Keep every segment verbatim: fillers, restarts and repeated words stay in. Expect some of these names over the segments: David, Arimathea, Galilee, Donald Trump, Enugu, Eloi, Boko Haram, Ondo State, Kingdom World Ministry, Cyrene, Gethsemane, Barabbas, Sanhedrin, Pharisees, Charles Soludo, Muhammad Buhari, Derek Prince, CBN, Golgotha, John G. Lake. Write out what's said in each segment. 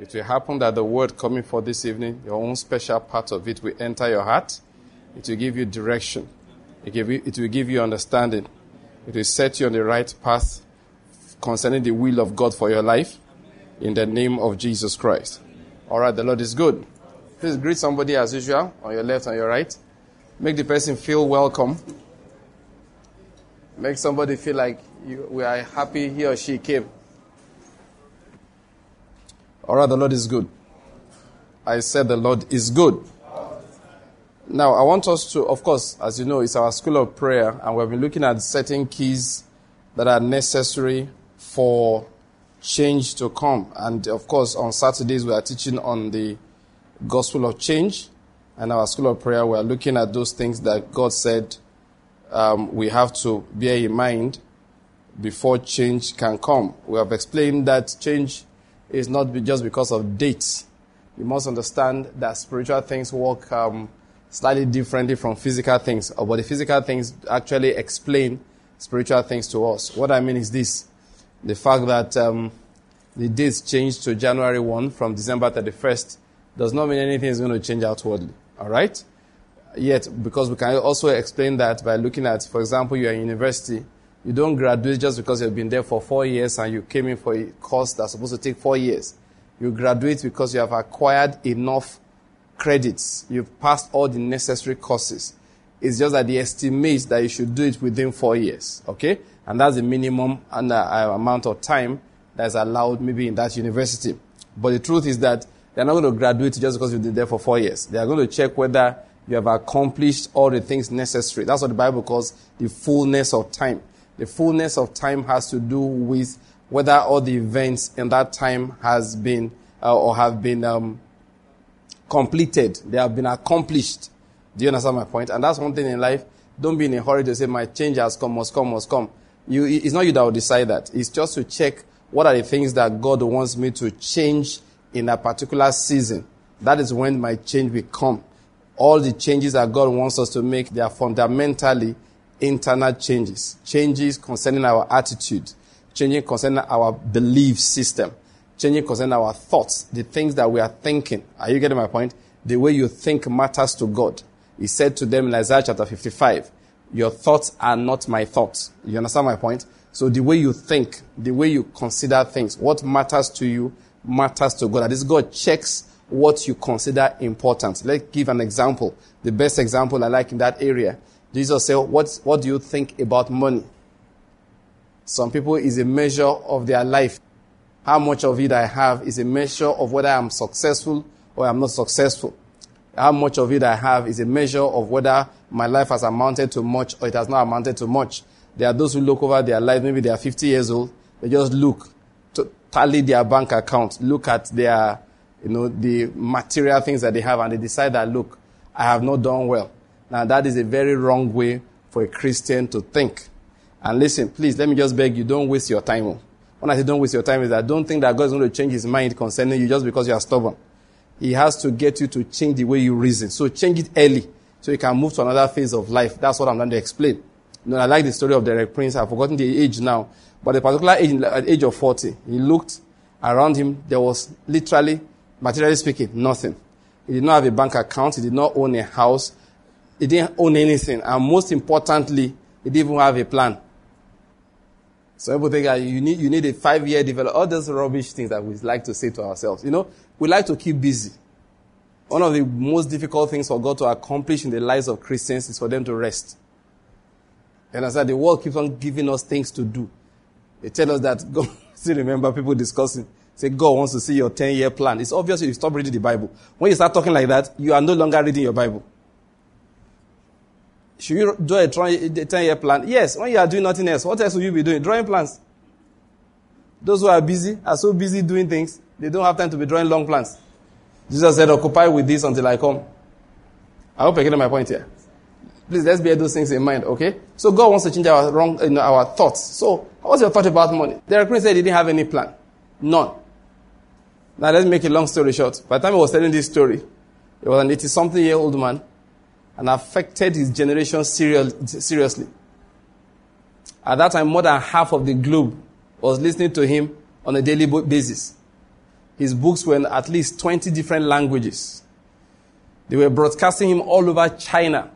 It will happen that the word coming forth this evening, your own special part of it will enter your heart. It will give you direction. It, give you, it will give you understanding. It will set you on the right path concerning the will of God for your life in the name of Jesus Christ. All right, the Lord is good. Please greet somebody as usual, on your left and your right. Make the person feel welcome. Make somebody feel like you, we are happy he or she came. All right, the Lord is good. I said the Lord is good. Now, I want us to, of course, as you know, it's our school of prayer, and we've been looking at certain keys that are necessary for change to come. And, of course, on Saturdays, we are teaching on the gospel of change. And our school of prayer, we are looking at those things that God said um, we have to bear in mind before change can come. We have explained that change is not just because of dates. You must understand that spiritual things work um, slightly differently from physical things, but the physical things actually explain spiritual things to us. What I mean is this, the fact that um, the dates changed to January first from December thirty-first does not mean anything is going to change outwardly, all right? Yet, because we can also explain that by looking at, for example, you are in university, you don't graduate just because you've been there for four years and you came in for a course that's supposed to take four years. You graduate because you have acquired enough credits. You've passed all the necessary courses. It's just that the estimate that you should do it within four years, okay? And that's the minimum and uh, amount of time that's allowed maybe in that university. But the truth is that they're not going to graduate just because you've been there for four years. They are going to check whether you have accomplished all the things necessary. That's what the Bible calls the fullness of time. The fullness of time has to do with whether all the events in that time has been uh, or have been um, completed. They have been accomplished. Do you understand my point? And that's one thing in life. Don't be in a hurry to say, my change has come, must come, must come. You, it's not you that will decide that. It's just to check what are the things that God wants me to change in a particular season. That is when my change will come. All the changes that God wants us to make, they are fundamentally internal changes. Changes concerning our attitude. Changing concerning our belief system. Changing concerning our thoughts. The things that we are thinking. Are you getting my point? The way you think matters to God. He said to them in Isaiah chapter fifty-five, your thoughts are not my thoughts. You understand my point? So the way you think, the way you consider things, what matters to you matters to God. That is, God checks what you consider important. Let's give an example. The best example I like in that area. Jesus said, what, what do you think about money? Some people, is a measure of their life. How much of it I have is a measure of whether I'm successful or I'm not successful. How much of it I have is a measure of whether my life has amounted to much or it has not amounted to much. There are those who look over their life, maybe they are fifty years old, they just look, to tally their bank account, look at their, you know, the material things that they have, and they decide that, look, I have not done well. Now, that is a very wrong way for a Christian to think. And listen, please, let me just beg you, don't waste your time. When I say don't waste your time, is that don't think that God is going to change his mind concerning you just because you are stubborn. He has to get you to change the way you reason. So change it early so you can move to another phase of life. That's what I'm going to explain. You know, I like the story of Derek Prince. I've forgotten the age now. But at a particular age, at the age of forty, he looked around him. There was literally, materially speaking, nothing. He did not have a bank account. He did not own a house. He didn't own anything. And most importantly, he didn't even have a plan. Some people think that you need, you need a five-year development. All those rubbish things that we like to say to ourselves. You know, we like to keep busy. One of the most difficult things for God to accomplish in the lives of Christians is for them to rest. And as I said, the world keeps on giving us things to do. They tell us that God, still remember people discussing, say God wants to see your ten-year plan. It's obvious you stop reading the Bible. When you start talking like that, you are no longer reading your Bible. Should you do a ten-year plan? Yes, when you are doing nothing else, what else will you be doing? Drawing plans. Those who are busy are so busy doing things, they don't have time to be drawing long plans. Jesus said, occupy with this until I come. I hope I get my point here. Please, let's bear those things in mind, okay? So God wants to change our wrong, you know, our thoughts. So, what's your thought about money? Derek Prince said he didn't have any plan. None. Now, let's make a long story short. By the time he was telling this story, he was an eighty-something-year-old man and affected his generation serial, seriously. At that time, more than half of the globe was listening to him on a daily basis. His books were in at least twenty different languages. They were broadcasting him all over China.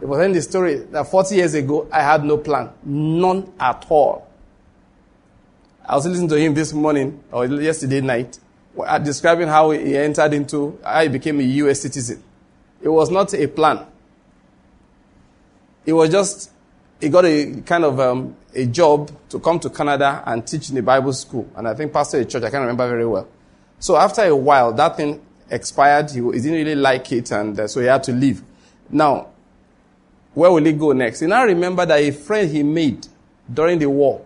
It was in the story that forty years ago, I had no plan. None at all. I was listening to him this morning, or yesterday night, describing how he entered into, how he became a U S citizen. It was not a plan. It was just, he got a kind of um, a job to come to Canada and teach in a Bible school. And I think pastor a church, I can't remember very well. So after a while, that thing expired. He, he didn't really like it, and uh, so he had to leave. Now, where will he go next? And I remember that a friend he made during the war,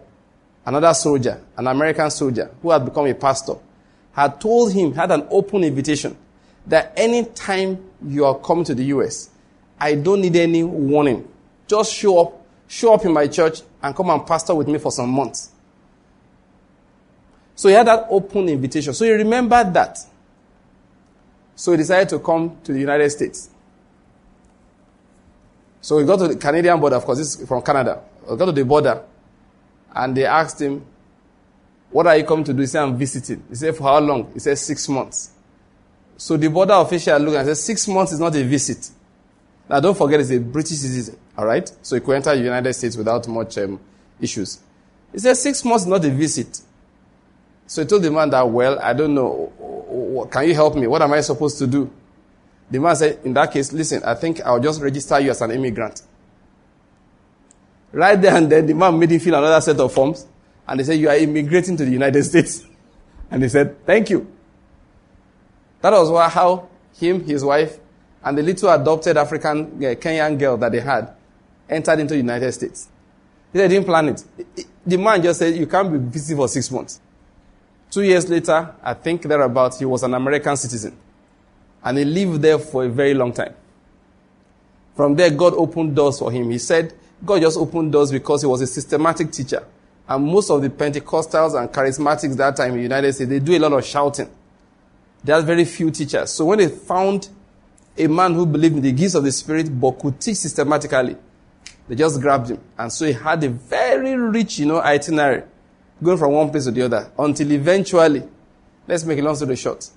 another soldier, an American soldier, who had become a pastor, had told him, had an open invitation, that any time you are coming to the U S, I don't need any warning. Just show up, show up in my church and come and pastor with me for some months. So he had that open invitation. So he remembered that. So he decided to come to the United States. So he got to the Canadian border, of course, this is from Canada. He got to the border and they asked him, what are you coming to do? He said, I'm visiting. He said, for how long? He said, six months. So the border official looked and said, six months is not a visit. Now, don't forget, he's a British citizen, all right? So he could enter the United States without much um, issues. He said, six months is not a visit. So he told the man that, well, I don't know. Can you help me? What am I supposed to do? The man said, in that case, listen, I think I'll just register you as an immigrant. Right there and then, the man made him fill another set of forms. And they said, you are immigrating to the United States. And he said, thank you. That was how him, his wife, and the little adopted African uh, Kenyan girl that they had entered into the United States. They didn't plan it. The man just said, you can't be visiting for six months. Two years later, I think thereabouts, he was an American citizen. And he lived there for a very long time. From there, God opened doors for him. He said, God just opened doors because he was a systematic teacher. And most of the Pentecostals and charismatics that time in the United States, they do a lot of shouting. There are very few teachers. So when they found a man who believed in the gifts of the Spirit but could teach systematically, they just grabbed him. And so he had a very rich, you know, itinerary, going from one place to the other, until eventually, let's make a long story short,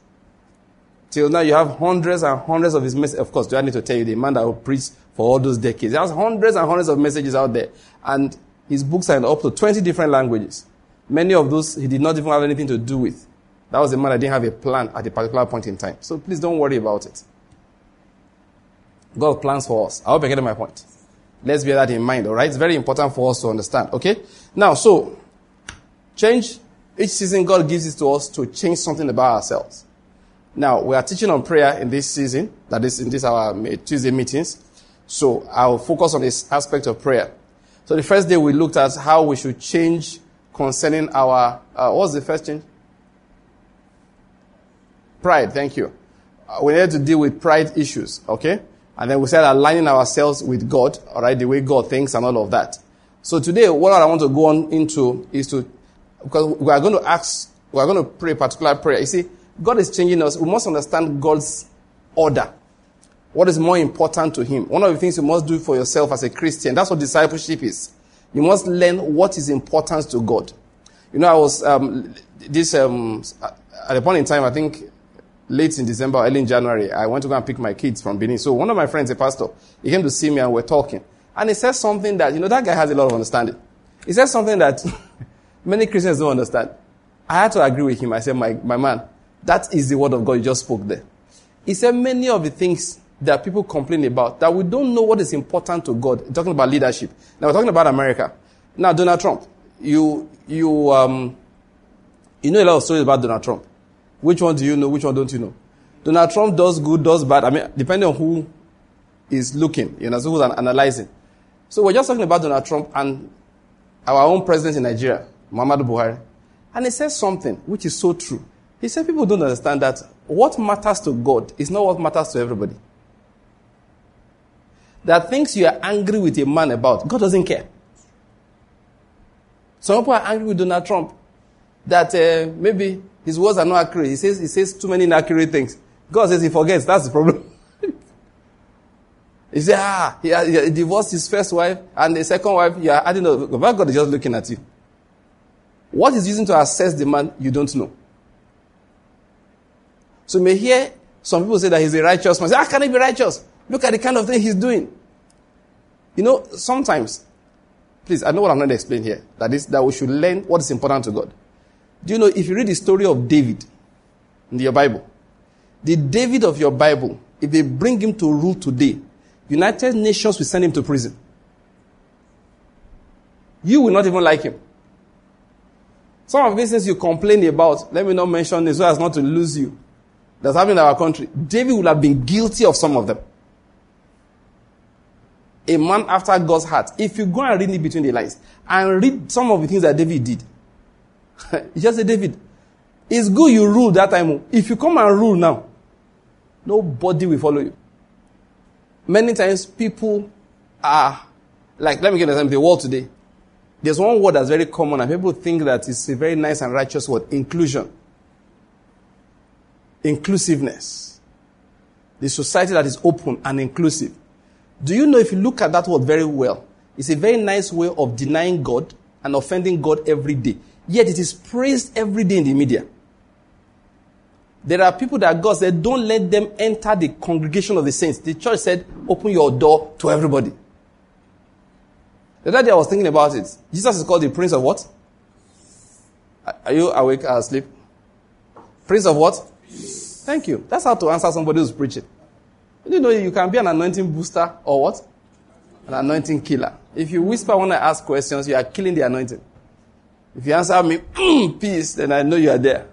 till now you have hundreds and hundreds of his messages. Of course, do I need to tell you, the man that will preach for all those decades, he has hundreds and hundreds of messages out there. And his books are in up to twenty different languages. Many of those he did not even have anything to do with. That was the man that didn't have a plan at a particular point in time. So please don't worry about it. God plans for us. I hope you get my point. Let's bear that in mind, all right? It's very important for us to understand, okay? Now, so, change. Each season God gives it to us to change something about ourselves. Now, we are teaching on prayer in this season, that is in this our Tuesday meetings. So I'll focus on this aspect of prayer. So the first day we looked at how we should change concerning our, uh, what's the first change? Pride, thank you. Uh, we needed to deal with pride issues, okay? And then we said aligning ourselves with God, all right, the way God thinks and all of that. So today, what I want to go on into is to, because we are going to ask, we are going to pray a particular prayer. You see, God is changing us. We must understand God's order. What is more important to him? One of the things you must do for yourself as a Christian, that's what discipleship is. You must learn what is important to God. You know, I was, um, this, um, at a point in time, I think late in December, early in January, I went to go and pick my kids from Benin. So one of my friends, a pastor, he came to see me and we're talking. And he said something that, you know, that guy has a lot of understanding. He said something that many Christians don't understand. I had to agree with him. I said, my, my man, that is the word of God you just spoke there. He said many of the things that people complain about, that we don't know what is important to God. We're talking about leadership. Now, we're talking about America. Now, Donald Trump. You, you, um, you know a lot of stories about Donald Trump. Which one do you know? Which one don't you know? Donald Trump does good, does bad. I mean, depending on who is looking, you know, who's analyzing. So we're just talking about Donald Trump and our own president in Nigeria, Muhammad Buhari. And he says something which is so true. He said people don't understand that what matters to God is not what matters to everybody. There are things you are angry with a man about. God doesn't care. Some people are angry with Donald Trump that uh, maybe his words are not accurate. He says, he says too many inaccurate things. God says he forgets. That's the problem. He says, ah, he, he divorced his first wife and the second wife. You are adding up. God is just looking at you. What is using to assess the man, you don't know. So you may hear some people say that he's a righteous man. Say, how can he be righteous? Look at the kind of thing he's doing. You know, sometimes, please, I know what I'm going to explain here. That is, that we should learn what is important to God. Do you know, if you read the story of David in your Bible, the David of your Bible, if they bring him to rule today, United Nations will send him to prison. You will not even like him. Some of these things you complain about, let me not mention this so as not to lose you. That's happening in our country. David would have been guilty of some of them. A man after God's heart. If you go and read it between the lines and read some of the things that David did, you just say, David, it's good you ruled that time. If you come and rule now, nobody will follow you. Many times people are, like, let me give an example, the world today. There's one word that's very common and people think that it's a very nice and righteous word, inclusion. Inclusiveness. The society that is open and inclusive. Do you know if you look at that word very well, it's a very nice way of denying God and offending God every day. Yet it is praised every day in the media. There are people that God said, don't let them enter the congregation of the saints. The church said, open your door to everybody. The other day I was thinking about it. Jesus is called the Prince of what? Are you awake or asleep? Prince of what? Peace. Thank you. That's how to answer somebody who's preaching. You know, you can be an anointing booster or what? An anointing killer. If you whisper when I ask questions, you are killing the anointing. If you answer me, mm, peace, then I know you are there.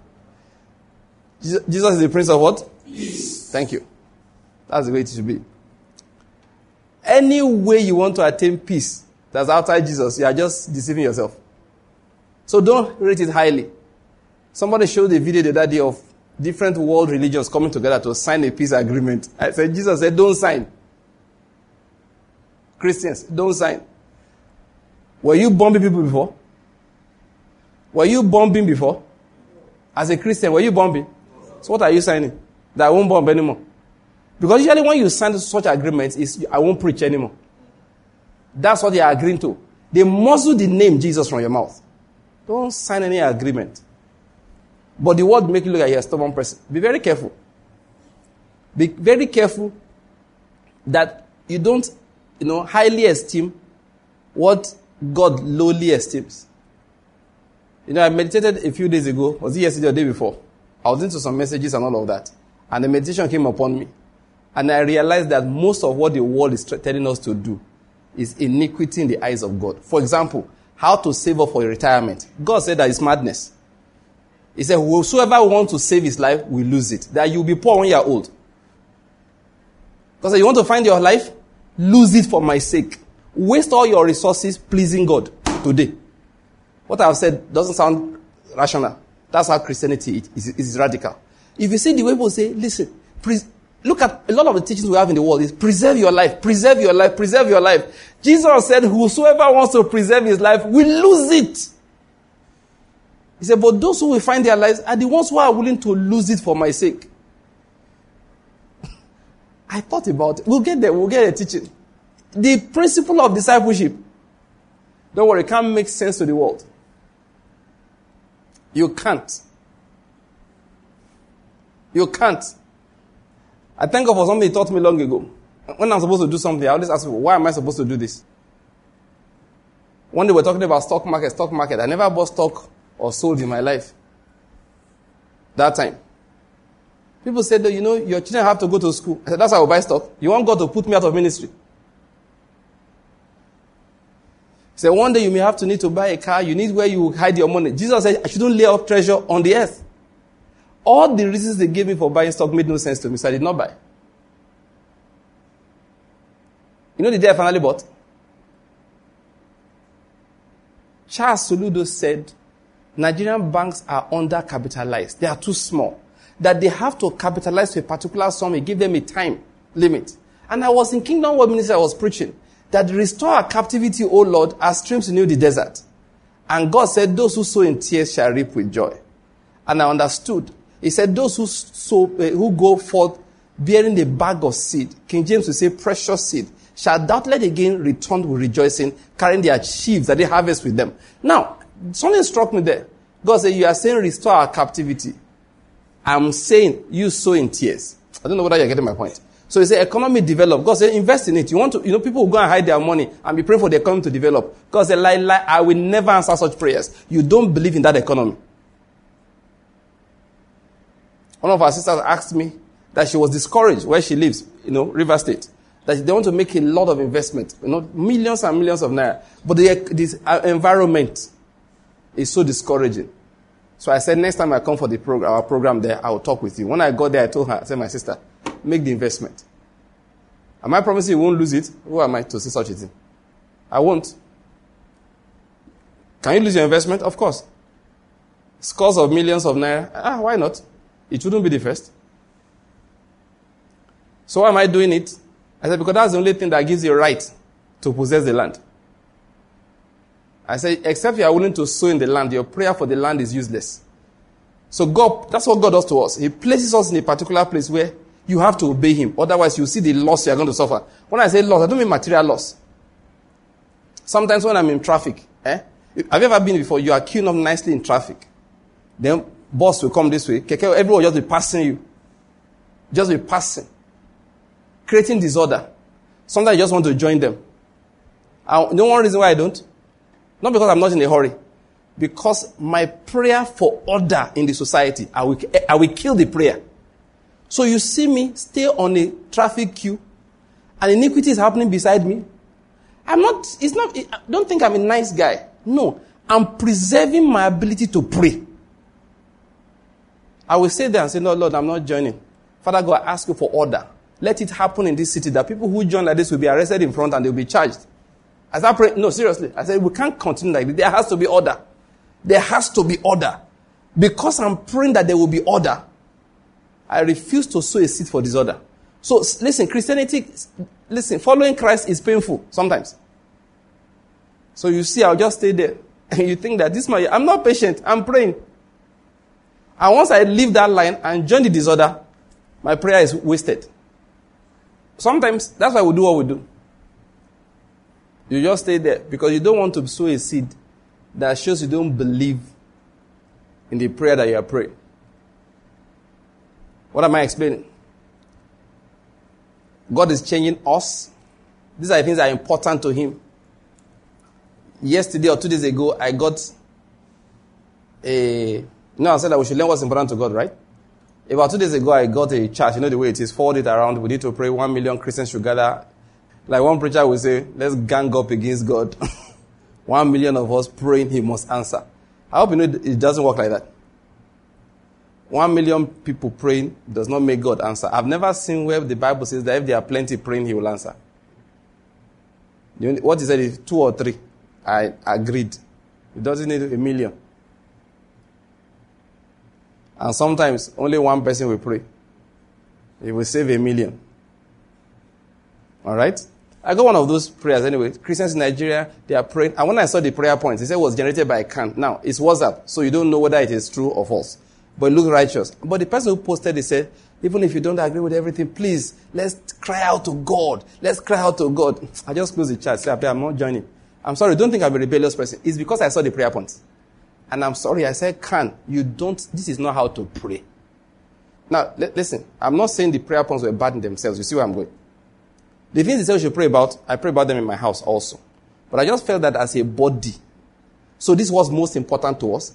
Jesus is the Prince of what? Peace. Thank you. That's the way it should be. Any way you want to attain peace that's outside Jesus, you are just deceiving yourself. So don't rate it highly. Somebody showed a video the other day of different world religions coming together to sign a peace agreement. I said, Jesus said, don't sign. Christians, don't sign. Were you bombing people before? Were you bombing before? As a Christian, were you bombing? So what are you signing? That I won't bomb anymore. Because usually when you sign such agreements, it's, I won't preach anymore. That's what they are agreeing to. They muzzle the name Jesus from your mouth. Don't sign any agreement. But the word make you look like you're a stubborn person. Be very careful. Be very careful that you don't, you know, highly esteem what God lowly esteems. You know, I meditated a few days ago, was it yesterday or the day before? I was into some messages and all of that. And the meditation came upon me. And I realized that most of what the world is telling us to do is iniquity in the eyes of God. For example, how to save up for your retirement. God said that it's madness. He said, whosoever wants to save his life will lose it. That you'll be poor when you're old. Because you want to find your life? Lose it for my sake. Waste all your resources pleasing God today. What I've said doesn't sound rational. That's how Christianity is, is radical. If you see the way people say, listen, pre- look at a lot of the teachings we have in the world is preserve your life, preserve your life, preserve your life. Jesus said, whosoever wants to preserve his life will lose it. He said, but those who will find their lives are the ones who are willing to lose it for my sake. I thought about it. We'll get there. We'll get a teaching. The principle of discipleship. Don't worry, it can't make sense to the world. You can't. You can't. I thank God for something he taught me long ago. When I'm supposed to do something, I always ask people, why am I supposed to do this? One day we're talking about stock market, stock market. I never bought stock or sold in my life. That time. People said, you know, your children have to go to school. I said, that's how I buy stock. You want God to put me out of ministry. He said, one day you may have to need to buy a car. You need where you hide your money. Jesus said, I shouldn't lay up treasure on the earth. All the reasons they gave me for buying stock made no sense to me, so I did not buy. You know the day I finally bought? Charles Soludo said, Nigerian banks are undercapitalized. They are too small. That they have to capitalize to a particular sum. He gave them a time limit. And I was in Kingdom World Ministry, I was preaching, that restore our captivity, O Lord, as streams renew the desert. And God said, those who sow in tears shall reap with joy. And I understood. He said, those who sow, uh, who go forth bearing the bag of seed, King James will say, precious seed, shall doubtless again return with rejoicing, carrying their sheaves that they harvest with them. Now, something struck me there. God said, you are saying restore our captivity. I'm saying you sow in tears. I don't know whether you're getting my point. So he said, economy develop. God said, invest in it. You want to, you know, people who go and hide their money and be praying for the economy to develop. God said, lie, lie, I will never answer such prayers. You don't believe in that economy. One of our sisters asked me that she was discouraged where she lives, you know, River State, that they want to make a lot of investment, you know, millions and millions of naira. But the this environment is so discouraging. So I said, next time I come for the program, our program there, I will talk with you. When I got there, I told her, I said, my sister, make the investment. Am I promising you won't lose it? Who am I to say such a thing? I won't. Can you lose your investment? Of course. Scores of millions of naira. Ah, why not? It wouldn't be the first. So why am I doing it? I said, because that's the only thing that gives you a right to possess the land. I said, except you are willing to sow in the land, your prayer for the land is useless. So God, that's what God does to us. He places us in a particular place where you have to obey him. Otherwise, you'll see the loss you are going to suffer. When I say loss, I don't mean material loss. Sometimes when I'm in traffic, eh? Have you ever been before? You are queuing up nicely in traffic. Then bus will come this way. Keke, everyone will just be passing you. Just be passing. Creating disorder. Sometimes you just want to join them. And the one reason why I don't, not because I'm not in a hurry, because my prayer for order in the society, I will, I will kill the prayer. So you see me stay on a traffic queue, and iniquity is happening beside me. I'm not, it's not, I don't think I'm a nice guy. No, I'm preserving my ability to pray. I will sit there and say, no, Lord, I'm not joining. Father God, I ask you for order. Let it happen in this city that people who join like this will be arrested in front and they'll be charged. As I pray, no, seriously, I said, we can't continue like this. There has to be order. There has to be order. Because I'm praying that there will be order, I refuse to sow a seed for disorder. So, listen, Christianity, listen, following Christ is painful sometimes. So, you see, I'll just stay there. And you think that this man, I'm not patient, I'm praying. And once I leave that line and join the disorder, my prayer is wasted. Sometimes, that's why we do what we do. You just stay there because you don't want to sow a seed that shows you don't believe in the prayer that you are praying. What am I explaining? God is changing us. These are the things that are important to him. Yesterday or two days ago, I got a... You know, I said that we should learn what's important to God, right? About two days ago, I got a chart. You know the way it is. Fold it around. We need to pray. One million Christians should gather. Like one preacher will say, let's gang up against God. One million of us praying, he must answer. I hope you know it doesn't work like that. One million people praying does not make God answer. I've never seen where the Bible says that if there are plenty praying, he will answer. What he said is two or three. I agreed. He doesn't need a million. And sometimes only one person will pray. It will save a million. All right? I got one of those prayers anyway. Christians in Nigeria, they are praying. And when I saw the prayer points, it said it was generated by a can. Now, it's WhatsApp, so you don't know whether it is true or false. But it looked righteous. But the person who posted it said, even if you don't agree with everything, please, let's cry out to God. Let's cry out to God. I just closed the chat. Said, I'm not joining. I'm sorry, don't think I'm a rebellious person. It's because I saw the prayer points. And I'm sorry, I said, can, you don't, this is not how to pray. Now, l- listen, I'm not saying the prayer points were bad in themselves. You see where I'm going. The things they say we should pray about, I pray about them in my house also. But I just felt that as a body. So this was most important to us.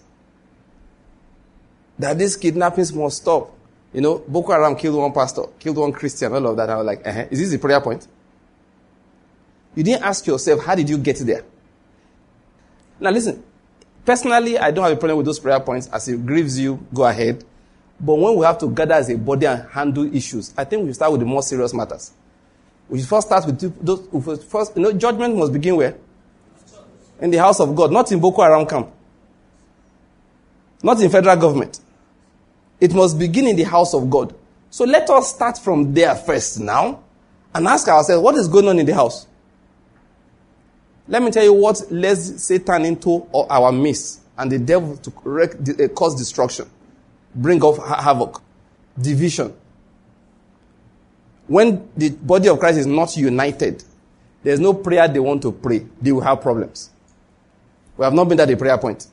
That these kidnappings must stop. You know, Boko Haram killed one pastor, killed one Christian, all of that. I was like, uh-huh. Is this the prayer point? You didn't ask yourself, how did you get there? Now listen, personally, I don't have a problem with those prayer points. As it grieves you, go ahead. But when we have to gather as a body and handle issues, I think we start with the more serious matters. We first start with those, first, you know, judgment must begin where? In the house of God, not in Boko Haram camp. Not in federal government. It must begin in the house of God. So let us start from there first now and ask ourselves, what is going on in the house? Let me tell you what lets Satan into our midst and the devil to wreak, uh, cause destruction, bring off ha- havoc, division. When the body of Christ is not united, there's no prayer they want to pray. They will have problems. We have not been at a prayer point.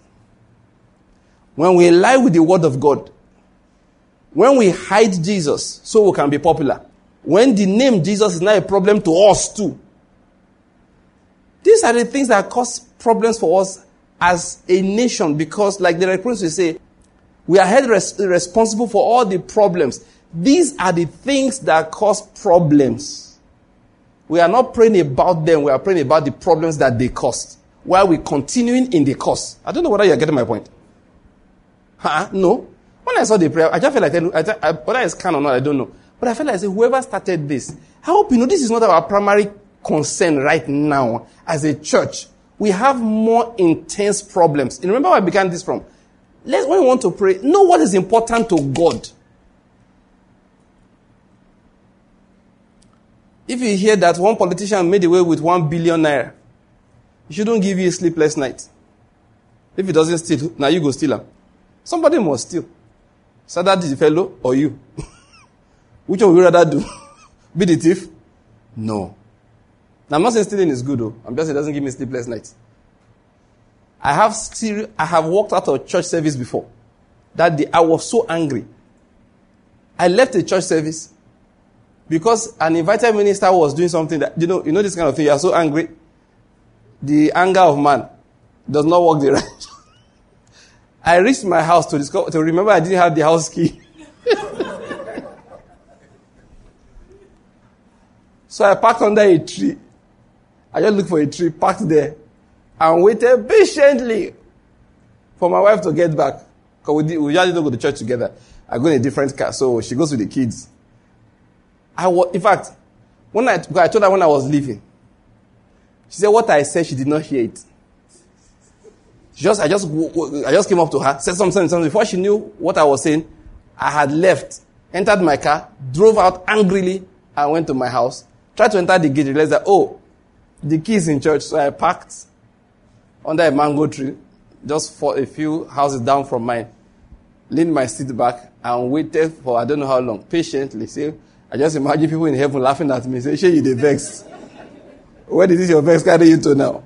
When we lie with the word of God, When we hide Jesus so we can be popular, when the name Jesus is not a problem to us too. These are the things that cause problems for us as a nation, because like Derek Prince will say, we are held res- responsible for all the problems. These are the things that cause problems. We are not praying about them. We are praying about the problems that they caused, while we're continuing in the cause. I don't know whether you're getting my point. Huh? No. When I saw the prayer, I just felt like, I, I, whether it's can or not, I don't know. But I felt like whoever started this, I hope you know this is not our primary concern right now as a church. We have more intense problems. And remember where I began this from? Let's, when we want to pray, know what is important to God. If you hear that one politician made away with one billion naira, it shouldn't give you a sleepless night. If it doesn't steal, now you go steal him. Somebody must steal. So that is the fellow or you. Which one would you rather do? Be the thief? No. Now, I'm not saying stealing is good, though. I'm just saying it doesn't give me sleepless nights. I have still, I have walked out of church service before. That day, I was so angry. I left the church service because an invited minister was doing something that, you know, you know this kind of thing. You are so angry. The anger of man does not work the right. I reached my house to discover, to remember I didn't have the house key. So I parked under a tree. I just looked for a tree, parked there, and waited patiently for my wife to get back. Because we, did, we usually don't go to church together. I go in a different car, so she goes with the kids. I was, in fact, when I, I told her when I was leaving, she said what I said, she did not hear it. She just, I, just, I just came up to her, said something, something. Before she knew what I was saying, I had left, entered my car, drove out angrily, and went to my house. Tried to enter the gate, realized that, oh, the key is in church, so I parked under a mango tree, just for a few houses down from mine, leaned my seat back and waited for I don't know how long, patiently. See, I just imagine people in heaven laughing at me, say, "Shey, you dey vex. Where did this your vex carry you to now?"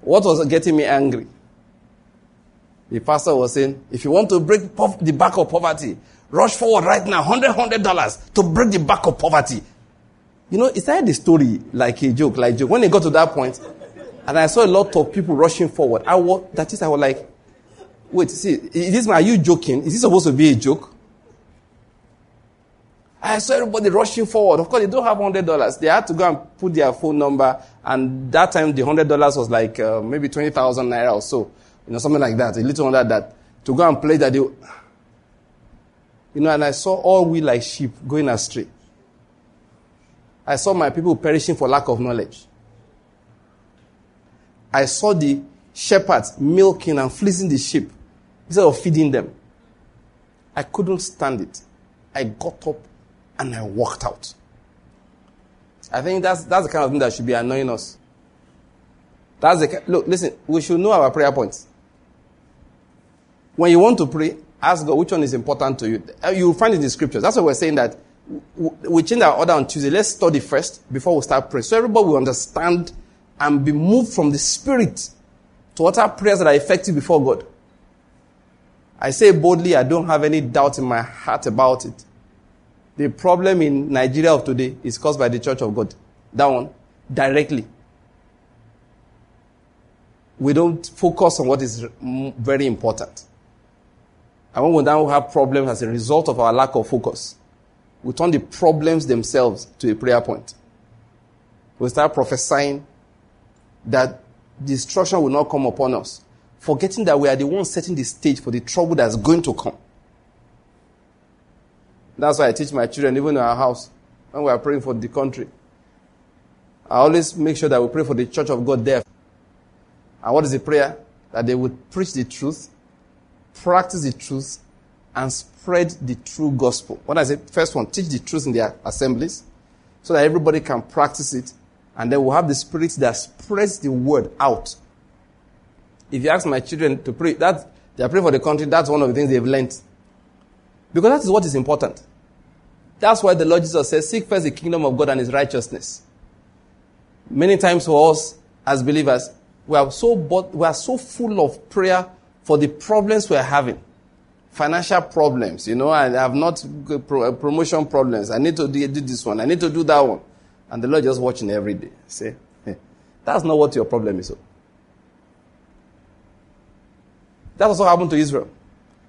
What was getting me angry? The pastor was saying, if you want to break po- the back of poverty, rush forward right now, hundred, hundred dollars to break the back of poverty. You know, it started the story like a joke, like a joke. When it got to that point, and I saw a lot of people rushing forward, I was, that is, I was like, wait, see, is this, are you joking? Is this supposed to be a joke? I saw everybody rushing forward. Of course, they don't have one hundred dollars. They had to go and put their phone number, and that time the one hundred dollars was like uh, maybe twenty thousand naira or so. You know, something like that, a little under that. To go and play that, they, you know, and I saw all we like sheep going astray. I saw my people perishing for lack of knowledge. I saw the shepherds milking and fleecing the sheep instead of feeding them. I couldn't stand it. I got up and I walked out. I think that's that's the kind of thing that should be annoying us. That's the look. Listen, we should know our prayer points. When you want to pray, ask God which one is important to you. You'll find it in the scriptures. That's why we're saying that we change our order on Tuesday. Let's study first before we start praying, so everybody will understand and be moved from the spirit to utter prayers that are effective before God. I say boldly, I don't have any doubt in my heart about it. The problem in Nigeria of today is caused by the Church of God. That one, directly. We don't focus on what is very important. And when we now have problems as a result of our lack of focus, we turn the problems themselves to a prayer point. We start prophesying that destruction will not come upon us, forgetting that we are the ones setting the stage for the trouble that's going to come. That's why I teach my children, even in our house, when we are praying for the country. I always make sure that we pray for the Church of God there. And what is the prayer? That they would preach the truth, practice the truth, and spread the true gospel. When I say, first one, teach the truth in their assemblies, so that everybody can practice it. And then we'll have the Spirit that spreads the word out. If you ask my children to pray, that they are praying for the country, that's one of the things they've learned. Because that is what is important. That's why the Lord Jesus says, seek first the kingdom of God and his righteousness. Many times for us as believers, we are so, bought, we are so full of prayer for the problems we are having. financial problems, you know, I have not pro- promotion problems. I need to do, do this one. I need to do that one. And the Lord just watching every day. See, that's not what your problem is. That's what happened to Israel.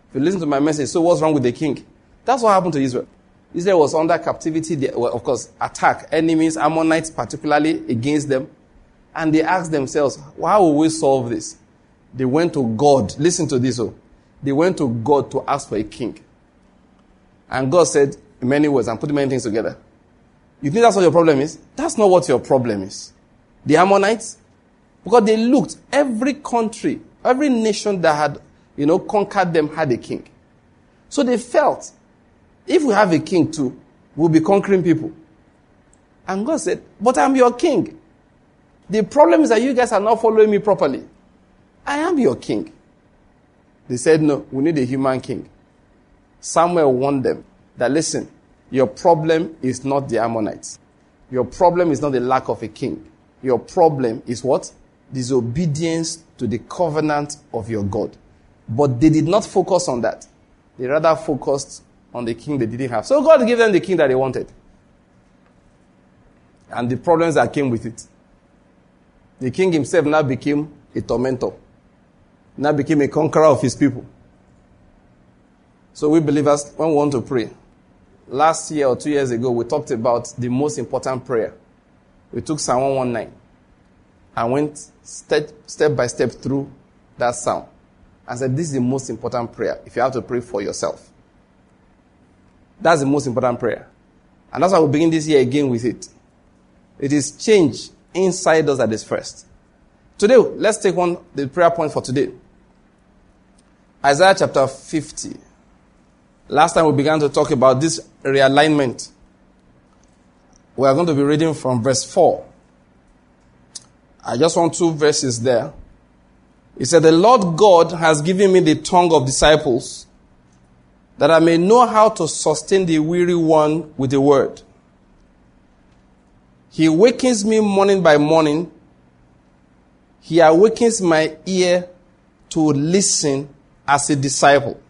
If you listen to my message, so what's wrong with the king? That's what happened to Israel. Israel was under captivity. They were, of course, attack enemies, Ammonites particularly, against them. And they asked themselves, how will we solve this? They went to God. Listen to this. Oh. They went to God to ask for a king. And God said, in many words, I'm putting many things together. You think that's what your problem is? That's not what your problem is. The Ammonites, because they looked, every country, every nation that had, you know, conquered them had a king. So they felt, if we have a king too, we'll be conquering people. And God said, but I'm your king. The problem is that you guys are not following me properly. I am your king. They said, no, we need a human king. Samuel warned them that, listen, your problem is not the Ammonites. Your problem is not the lack of a king. Your problem is what? Disobedience to the covenant of your God. But they did not focus on that. They rather focused on the king they didn't have. So God gave them the king that they wanted. And the problems that came with it. The king himself now became a tormentor. Now became a conqueror of his people. So we believers, when we want to pray, last year or two years ago, we talked about the most important prayer. We took Psalm one nineteen and went step, step by step through that psalm. I said, this is the most important prayer if you have to pray for yourself. That's the most important prayer. And that's why we begin this year again with it. It is change inside us that is first. Today, let's take one, the prayer point for today. Isaiah chapter fifty. Last time we began to talk about this realignment. We are going to be reading from verse four. I just want two verses there. It said, the Lord God has given me the tongue of disciples, that I may know how to sustain the weary one with the word. He wakens me morning by morning. He awakens my ear to listen as a disciple.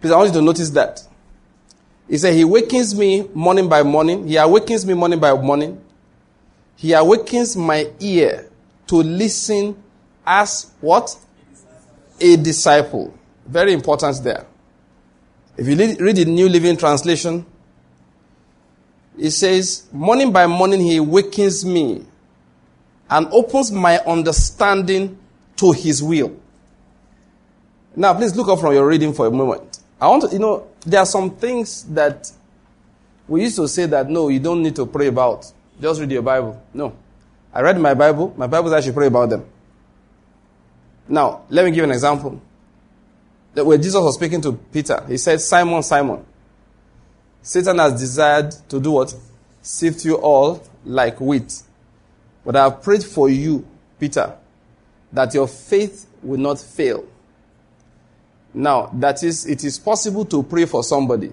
Please, I want you to notice that. He said, he wakens me morning by morning. He awakens me morning by morning. He awakens my ear to listen as what? A disciple. Very important there. If you read the New Living Translation, it says, morning by morning he wakens me and opens my understanding to his will. Now, please look up from your reading for a moment. I want to, you know, there are some things that we used to say that, no, you don't need to pray about. Just read your Bible. No. I read my Bible. My Bible says I should pray about them. Now, let me give an example. Where Jesus was speaking to Peter, he said, Simon, Simon, Satan has desired to do what? Sift you all like wheat. But I have prayed for you, Peter, that your faith will not fail. Now, that is, it is possible to pray for somebody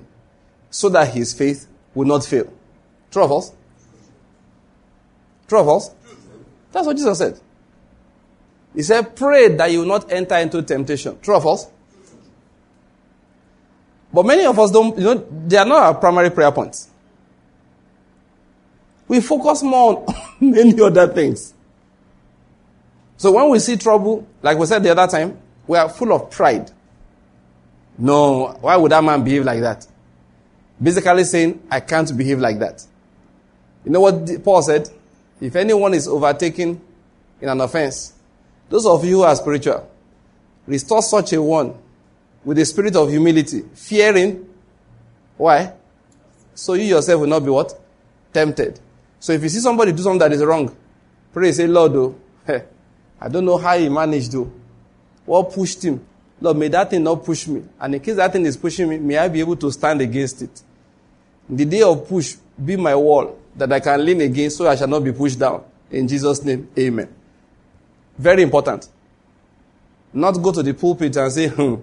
so that his faith will not fail. True or false? True or false? That's what Jesus said. He said, pray that you will not enter into temptation. True or false? But many of us don't, you know, they are not our primary prayer points. We focus more on many other things. So when we see trouble, like we said the other time, we are full of pride. No, why would that man behave like that? Basically saying, I can't behave like that. You know what Paul said? If anyone is overtaken in an offense, those of you who are spiritual, restore such a one with the spirit of humility, fearing. Why? So you yourself will not be what? Tempted. So if you see somebody do something that is wrong, pray, say, Lord, oh, hey, I don't know how he managed to. What pushed him? Lord, may that thing not push me. And in case that thing is pushing me, may I be able to stand against it. The day of push, be my wall that I can lean against so I shall not be pushed down. In Jesus' name, amen. Very important. Not go to the pulpit and say, hmm,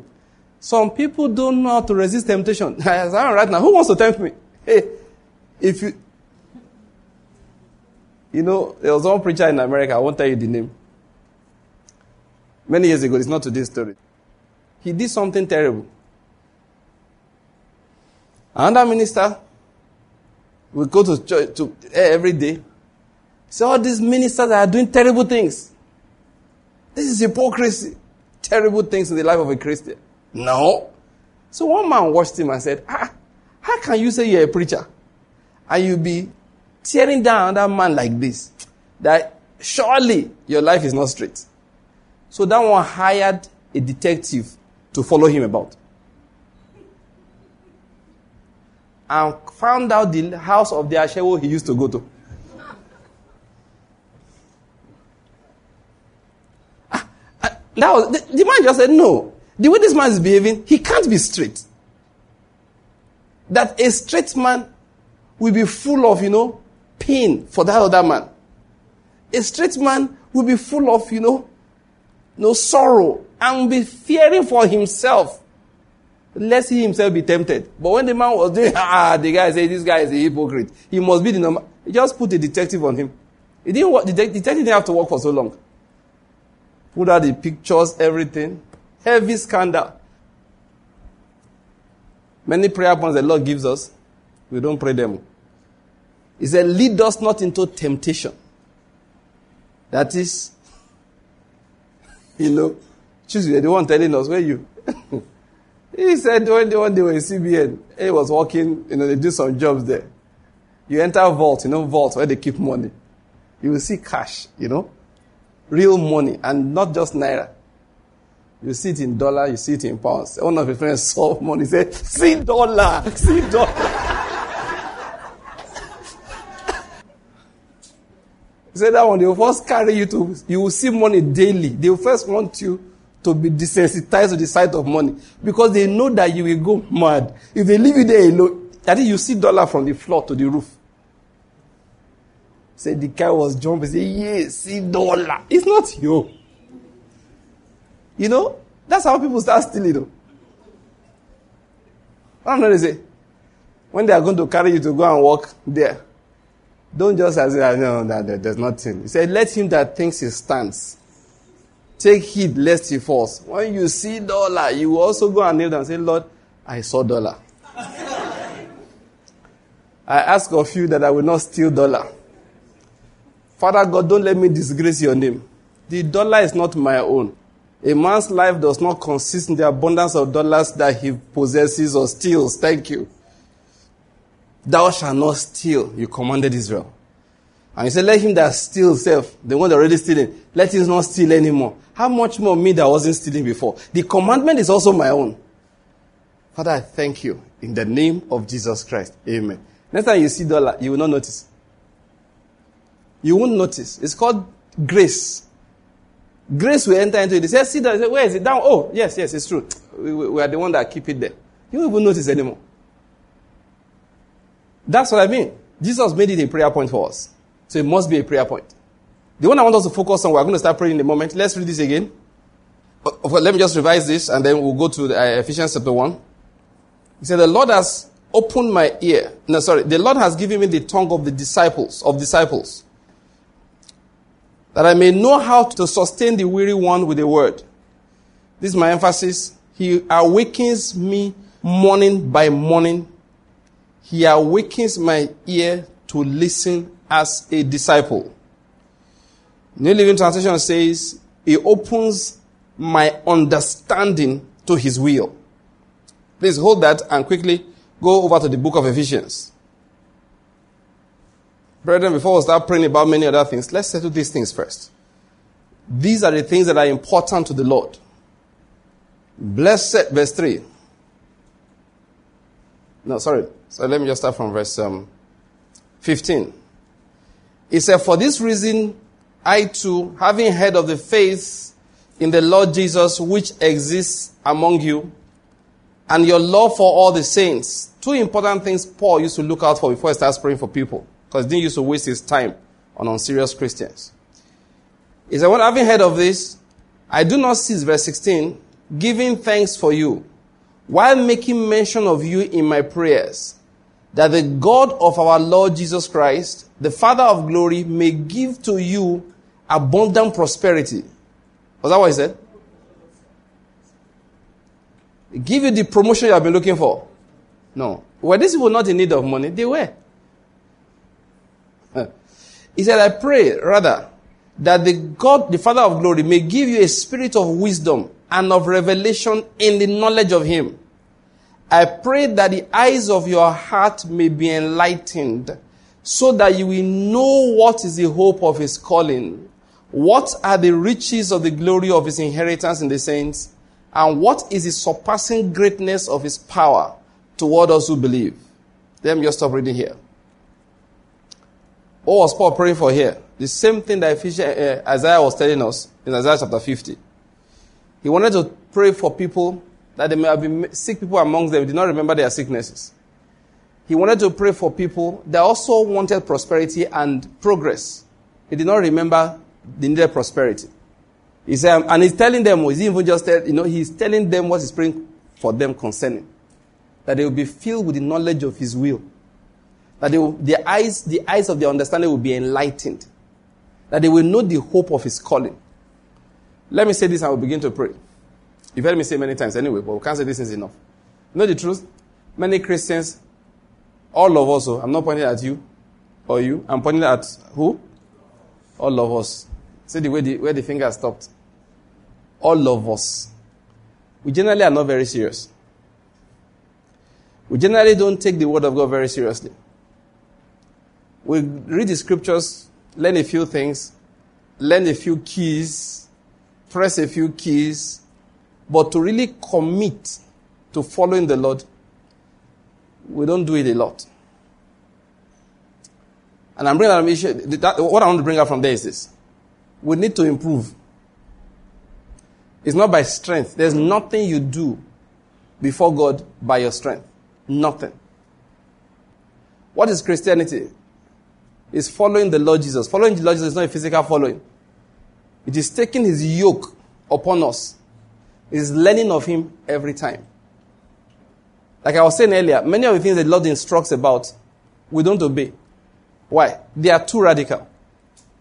some people don't know how to resist temptation. As I am right now, who wants to tempt me? Hey, if you... You know, there was one preacher in America, I won't tell you the name. Many years ago, it's not today's story. he did something terrible. Another minister will go to church to, every day. So all these ministers are doing terrible things. This is hypocrisy. Terrible things in the life of a Christian. No. So one man watched him and said, ah, how can you say you're a preacher? And you'll be tearing down that man like this. That surely your life is not straight. So that one hired a detective to follow him about. And found out the house of the Ashewo he used to go to. ah, ah, that was, the, the man just said, no. The way this man is behaving, he can't be straight. That a straight man will be full of, you know, pain for that other man. A straight man will be full of, you know, no sorrow and will be fearing for himself. Lest he himself be tempted. But when the man was doing, ah, the guy said, this guy is a hypocrite. He must be the number. He just put a detective on him. He didn't work, the detective didn't have to work for so long. Put out the pictures, everything. Heavy scandal. Many prayer points the Lord gives us, we don't pray them. He said, lead us not into temptation. That is, you know, choose the one telling us, where you? He said when they, when they were in C B N, he was working, you know, they do some jobs there. You enter a vault, you know, vault where they keep money. You will see cash, you know, real money, and not just naira. You see it in dollar, you see it in pounds. One of his friends saw money, said, see dollar, see dollar. He said that one, they will first carry you to, you will see money daily. They will first want you to be desensitized to the sight of money. Because they know that you will go mad. If they leave you there alone, that is, you see dollar from the floor to the roof. Said so the guy was jumping. He said, yes, see dollar. It's not you. You know, that's how people start stealing though. What I'm going to say, when they are going to carry you to go and walk there, don't just say, no, no, no, there's nothing. He said, let him that thinks he stands take heed lest he falls. When you see dollar, you will also go and kneel down and say, Lord, I saw dollar. I ask of you that I will not steal dollar. Father God, don't let me disgrace your name. The dollar is not my own. A man's life does not consist in the abundance of dollars that he possesses or steals. Thank you. Thou shalt not steal, you commanded Israel. And he said, let him that steals self, the one that already stealing, let him not steal anymore. How much more me that wasn't stealing before? The commandment is also my own. Father, I thank you in the name of Jesus Christ. Amen. Next time you see dollar, you will not notice. You won't notice. It's called grace. Grace will enter into it. He says, see that, where is it? Down. Oh, yes, yes, it's true. We, we are the one that keep it there. You won't even notice anymore. That's what I mean. Jesus made it a prayer point for us. So it must be a prayer point. The one I want us to focus on, we're going to start praying in a moment. Let's read this again. Let me just revise this and then we'll go to Ephesians chapter one. He said, the Lord has opened my ear. No, sorry. The Lord has given me the tongue of the disciples, of disciples. That I may know how to sustain the weary one with the word. This is my emphasis. He awakens me morning by morning. He awakens my ear to listen as a disciple. New Living Translation says, he opens my understanding to his will. Please hold that and quickly go over to the book of Ephesians. Brethren, before we start praying about many other things, let's settle these things first. These are the things that are important to the Lord. Blessed, verse three. No, sorry. So let me just start from verse um, fifteen. He said, for this reason, I too, having heard of the faith in the Lord Jesus, which exists among you, and your love for all the saints. Two important things Paul used to look out for before he starts praying for people, because he didn't used to waste his time on unserious Christians. He said, well, having heard of this, I do not cease, verse sixteen, giving thanks for you, while making mention of you in my prayers, that the God of our Lord Jesus Christ, the Father of glory, may give to you abundant prosperity. Was that what he said? give you the promotion you have been looking for. No. Were these people not in need of money? They were. He said, I pray, rather, that the God, the Father of glory, may give you a spirit of wisdom and of revelation in the knowledge of him. I pray that the eyes of your heart may be enlightened, so that you will know what is the hope of his calling, what are the riches of the glory of his inheritance in the saints, and what is the surpassing greatness of his power toward us who believe. Let me just stop reading here. What was Paul praying for here? The same thing that Isaiah was telling us in Isaiah chapter fifty. He wanted to pray for people that they may have been sick people amongst them, did not remember their sicknesses. He wanted to pray for people that also wanted prosperity and progress. He did not remember they needed prosperity. He said, and he's telling them, he's even just tell, you know, he's telling them what he's praying for them concerning. That they will be filled with the knowledge of his will. That they will, their eyes, the eyes of their understanding will be enlightened. That they will know the hope of his calling. Let me say this and we'll begin to pray. You've heard me say many times anyway, but we can't say this is enough. You know the truth? Many Christians, all of us, I'm not pointing at you or you, I'm pointing at who? All of us. See the way the, where the finger stopped. All of us. We generally are not very serious. We generally don't take the word of God very seriously. We read the scriptures, learn a few things, learn a few keys, press a few keys, but to really commit to following the Lord, we don't do it a lot. And I'm bringing that, what I want to bring out from there is this. We need to improve. It's not by strength. There's nothing you do before God by your strength. Nothing. What is Christianity? It's following the Lord Jesus. Following the Lord Jesus is not a physical following. It is taking his yoke upon us. It is learning of him every time. Like I was saying earlier, many of the things that the Lord instructs about, we don't obey. Why? They are too radical.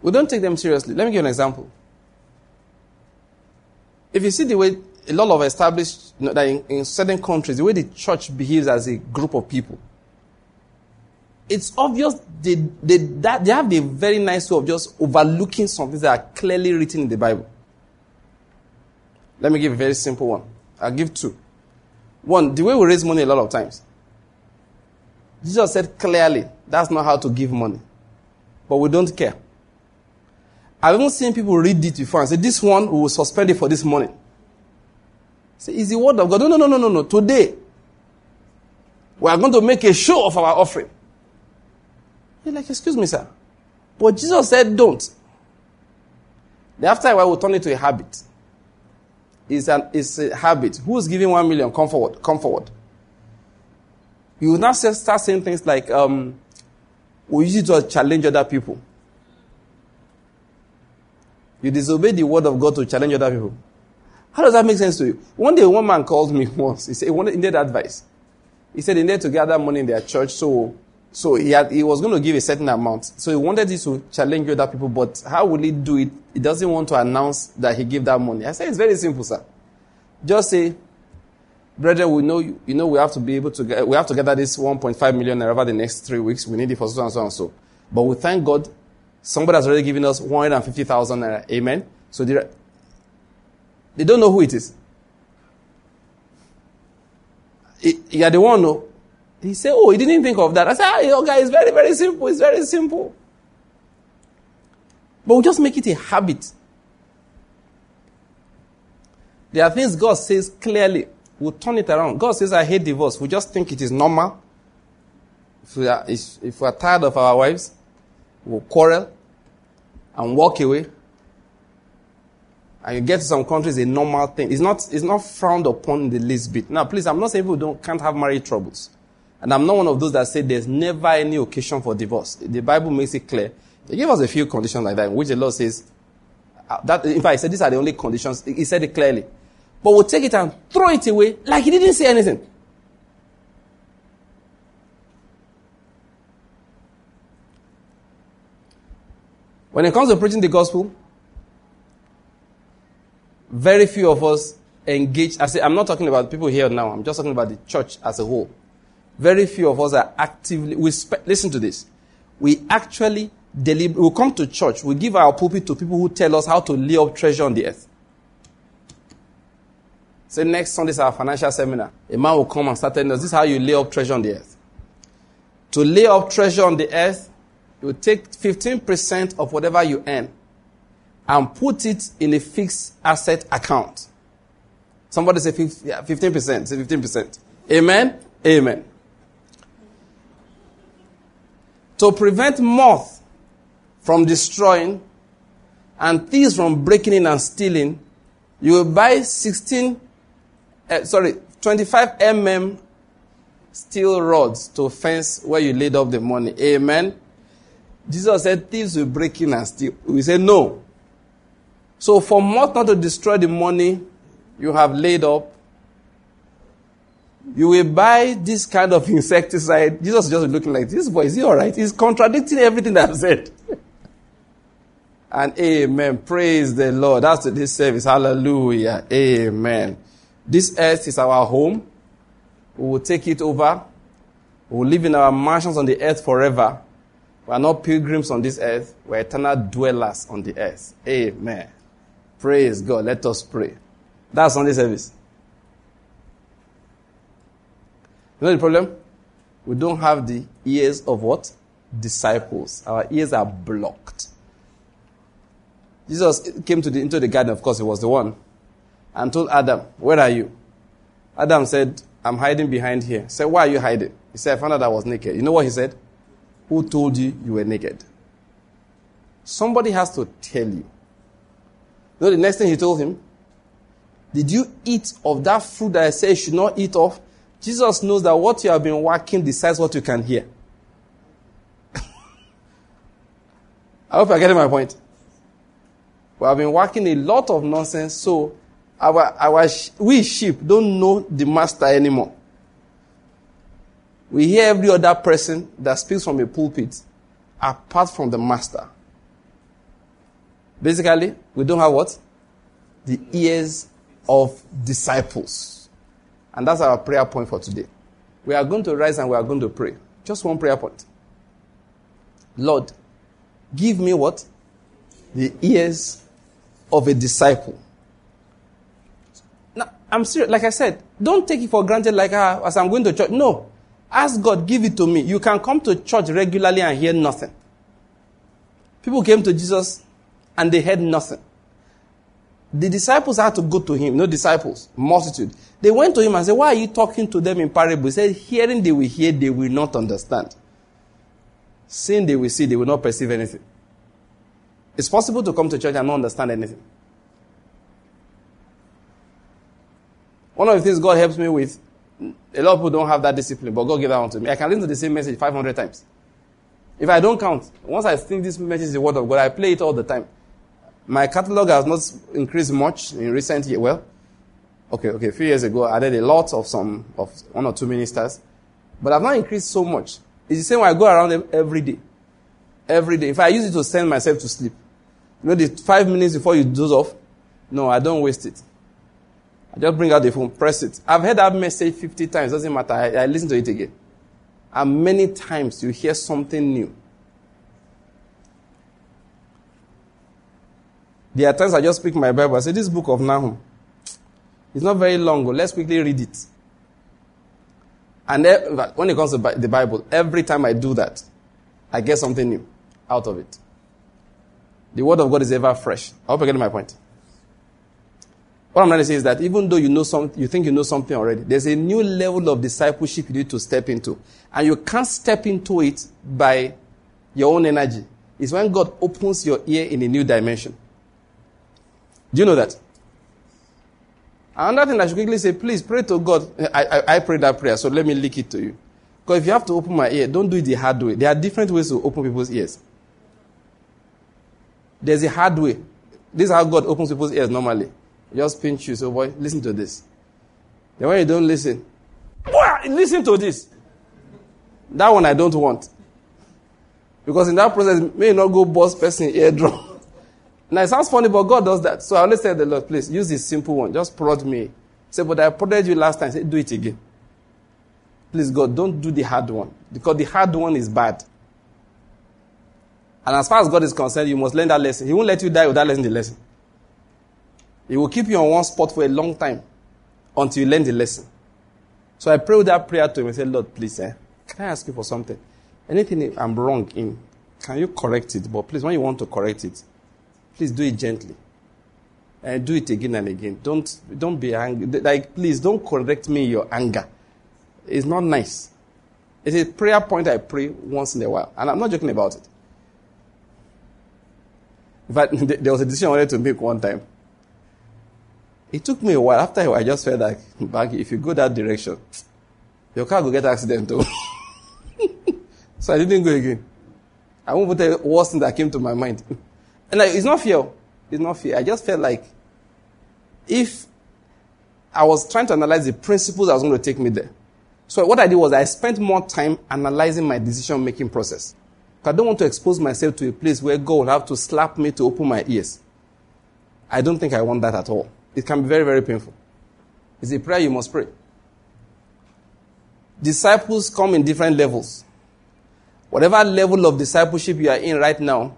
We don't take them seriously. Let me give you an example. If you see the way a lot of established, you know, that in, in certain countries, the way the church behaves as a group of people, it's obvious they, they, that they have the very nice way of just overlooking some things that are clearly written in the Bible. Let me give a very simple one. I'll give two. One, the way we raise money a lot of times. Jesus said clearly, that's not how to give money. But we don't care. I've even seen people read it before and say, this one, we will suspend it for this morning. Say, it's the word of God. No, no, no, no, no, no. Today, we are going to make a show of our offering. You're like, excuse me, sir. But Jesus said, don't. Then after a while, we'll turn it to a habit. It's, an, it's a habit. Who's giving one million? Come forward. Come forward. You will now start saying things like, um, we usually just challenge other people. You disobey the word of God to challenge other people. How does that make sense to you? One day, one man called me once. He said he wanted, he needed advice. He said he needed to gather money in their church, so so he had, he was going to give a certain amount. So he wanted it to challenge other people, but how will he do it? He doesn't want to announce that he gave that money. I said, it's very simple, sir. Just say, brethren, we know you know we have to be able to we have to gather this one point five million over the next three weeks. We need it for so and so and so. But we thank God. Somebody has already given us one hundred fifty thousand. Amen. So they, they don't know who it is. You are the one, no? He said, oh, he didn't think of that. I said, ah, you know, guys, it's very, very simple. It's very simple. But we just make it a habit. There are things God says clearly. We'll turn it around. God says, I hate divorce. We just think it is normal. If we are, if, if we are tired of our wives, will quarrel and walk away. And you get to some countries, a normal thing. It's not, it's not frowned upon the least bit. Now, please, I'm not saying people don't, can't have marriage troubles. And I'm not one of those that say there's never any occasion for divorce. The Bible makes it clear. They gave us a few conditions like that, in which the Lord says, that, in fact, he said these are the only conditions. He said it clearly. But we'll take it and throw it away like he didn't say anything. When it comes to preaching the gospel, very few of us engaged. I say, I'm not talking about people here now. I'm just talking about the church as a whole. Very few of us are actively, we spe- listen to this. We actually deliver, we come to church, we give our pulpit to people who tell us how to lay up treasure on the earth. Say, so next Sunday is our financial seminar. A man will come and start telling us, this is how you lay up treasure on the earth. To lay up treasure on the earth, you take fifteen percent of whatever you earn and put it in a fixed asset account. Somebody say fifteen percent. Say fifteen percent. Amen? Amen. To prevent moth from destroying and thieves from breaking in and stealing, you will buy sixteen, uh, sorry, twenty-five millimeter steel rods to fence where you laid up the money. Amen? Jesus said thieves will break in and steal. We say no. So for moth not to destroy the money you have laid up, you will buy this kind of insecticide. Jesus is just looking like, this boy, is he all right? He's contradicting everything that I've said. And amen. Praise the Lord. That's today's service. Hallelujah. Amen. This earth is our home. We will take it over. We will live in our mansions on the earth forever. We are not pilgrims on this earth. We are eternal dwellers on the earth. Amen. Praise God. Let us pray. That's Sunday service. You know the problem? We don't have the ears of what? Disciples. Our ears are blocked. Jesus came to the, into the garden, of course, he was the one, and told Adam, where are you? Adam said, I'm hiding behind here. He said, why are you hiding? He said, I found out I was naked. You know what he said? Who told you you were naked? Somebody has to tell you. You know the next thing he told him? Did you eat of that fruit that I said you should not eat of? Jesus knows that what you have been working decides what you can hear. I hope you're getting my point. We have been working a lot of nonsense, so our our we sheep don't know the master anymore. We hear every other person that speaks from a pulpit apart from the master. Basically, we don't have what? The ears of disciples. And that's our prayer point for today. We are going to rise and we are going to pray. Just one prayer point. Lord, give me what? The ears of a disciple. Now, I'm serious. Like I said, don't take it for granted like ah, as I'm going to church. No. Ask God, give it to me. You can come to church regularly and hear nothing. People came to Jesus and they heard nothing. The disciples had to go to him. No disciples, multitude. They went to him and said, why are you talking to them in parables? He said, hearing they will hear, they will not understand. Seeing they will see, they will not perceive anything. It's possible to come to church and not understand anything. One of the things God helps me with, a lot of people don't have that discipline, but God gave that one to me. I can listen to the same message five hundred times. If I don't count, once I think this message is the word of God, I play it all the time. My catalog has not increased much in recent years. Well, okay, okay, a few years ago, I added a lot of some, of one or two ministers. But I've not increased so much. It's the same way I go around them every day. Every day. If I use it to send myself to sleep, you know, the five minutes before you doze off, no, I don't waste it. I just bring out the phone, press it. I've heard that message fifty times. Doesn't matter. I, I listen to it again. And many times you hear something new. There are times I just pick my Bible. I say, this book of Nahum, it's not very long. Let's quickly read it. And when it comes to the Bible, every time I do that, I get something new out of it. The word of God is ever fresh. I hope you're getting my point. What I'm trying to say is that even though you know something, you think you know something already, there's a new level of discipleship you need to step into. And you can't step into it by your own energy. It's when God opens your ear in a new dimension. Do you know that? Another thing I should quickly say, please pray to God. I, I, I pray that prayer, so let me leak it to you. Because if you have to open my ear, don't do it the hard way. There are different ways to open people's ears. There's a hard way. This is how God opens people's ears normally. You just pinch you, so boy, listen to this. Then when you don't listen, listen to this. That one I don't want. Because in that process, may not go bust person eardrum. Now, it sounds funny, but God does that. So I always tell the Lord, please, use this simple one. Just prod me. Say, but I prayed you last time. Say, do it again. Please, God, don't do the hard one. Because the hard one is bad. And as far as God is concerned, you must learn that lesson. He won't let you die without learning the lesson. He will keep you on one spot for a long time until you learn the lesson. So I pray with that prayer to him and say, Lord, please, eh, can I ask you for something? Anything I'm wrong in, can you correct it? But please, when you want to correct it, please do it gently. And do it again and again. Don't don't be angry. Like, please, don't correct me in your anger. It's not nice. It's a prayer point I pray once in a while. And I'm not joking about it. In fact, there was a decision I wanted to make one time. It took me a while. After I just felt like, Baggy, if you go that direction, your car will get an accident too. So I didn't go again. I won't put the worst thing that came to my mind. And like, it's not fear. It's not fear. I just felt like if I was trying to analyze the principles that was going to take me there. So what I did was I spent more time analyzing my decision-making process. I don't want to expose myself to a place where God will have to slap me to open my ears. I don't think I want that at all. It can be very, very painful. It's a prayer you must pray. Disciples come in different levels. Whatever level of discipleship you are in right now,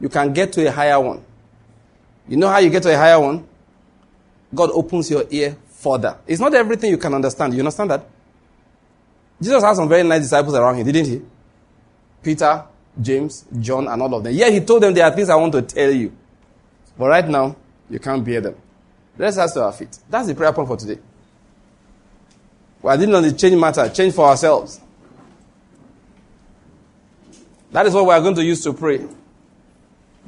you can get to a higher one. You know how you get to a higher one? God opens your ear further. It's not everything you can understand. You understand that? Jesus had some very nice disciples around him, didn't he? Peter, James, John, and all of them. Yeah, he told them there are things I want to tell you. But right now, you can't bear them. Let's ask to our feet. That's the prayer point for today. Well, I didn't only change matter, change for ourselves. That is what we are going to use to pray.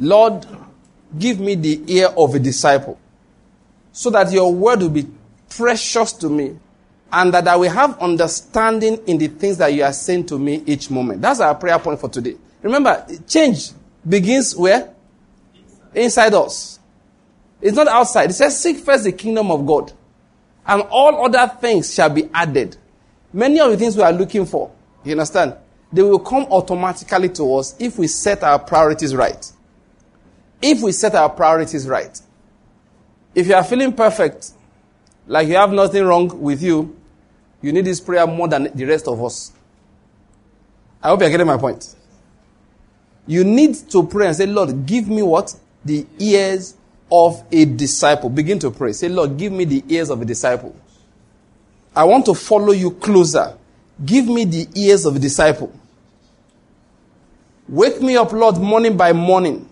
Lord, give me the ear of a disciple so that your word will be precious to me and that I will have understanding in the things that you are saying to me each moment. That's our prayer point for today. Remember, change begins where? Inside, Inside us. It's not outside. It says, seek first the kingdom of God, and all other things shall be added. Many of the things we are looking for, you understand, they will come automatically to us if we set our priorities right. If we set our priorities right. If you are feeling perfect, like you have nothing wrong with you, you need this prayer more than the rest of us. I hope you are getting my point. You need to pray and say, Lord, give me what? The ears of a disciple. Begin to pray. Say, Lord, give me the ears of a disciple. I want to follow you closer. Give me the ears of a disciple. Wake me up, Lord, morning by morning.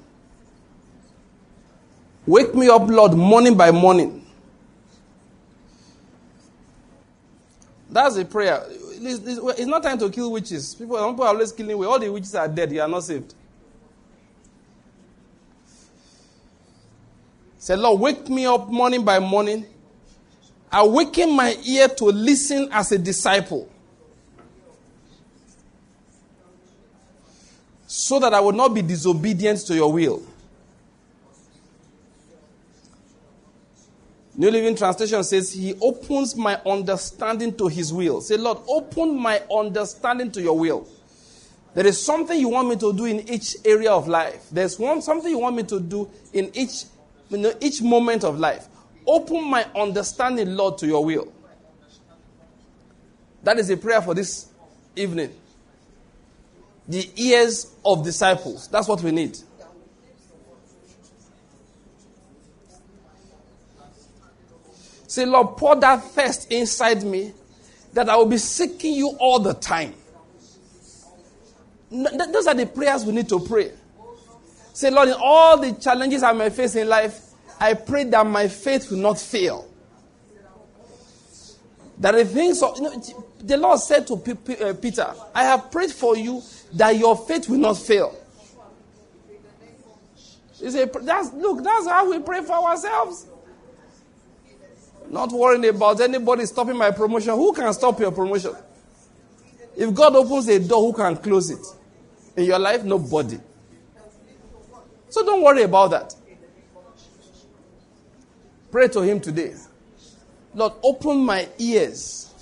Wake me up, Lord, morning by morning. That's a prayer. It's, it's, it's not time to kill witches. People, some people are always killing witches. All the witches are dead. You are not saved. Say, Lord, wake me up morning by morning. Awaken my ear to listen as a disciple, so that I will not be disobedient to your will. New Living Translation says, he opens my understanding to his will. Say, Lord, open my understanding to your will. There is something you want me to do in each area of life. There's one something you want me to do in each, you know, each moment of life. Open my understanding, Lord, to your will. That is a prayer for this evening. The ears of disciples. That's what we need. Say, Lord, pour that thirst inside me that I will be seeking you all the time. Those are the prayers we need to pray. Say, Lord, in all the challenges I may face in life, I pray that my faith will not fail. That the things of, you know, the Lord said to P- P- uh, Peter, I have prayed for you that your faith will not fail. You say, that's, look, that's how we pray for ourselves. Not worrying about anybody stopping my promotion. Who can stop your promotion? If God opens a door, who can close it? In your life, nobody. So don't worry about that. Pray to him today. Lord, open my ears.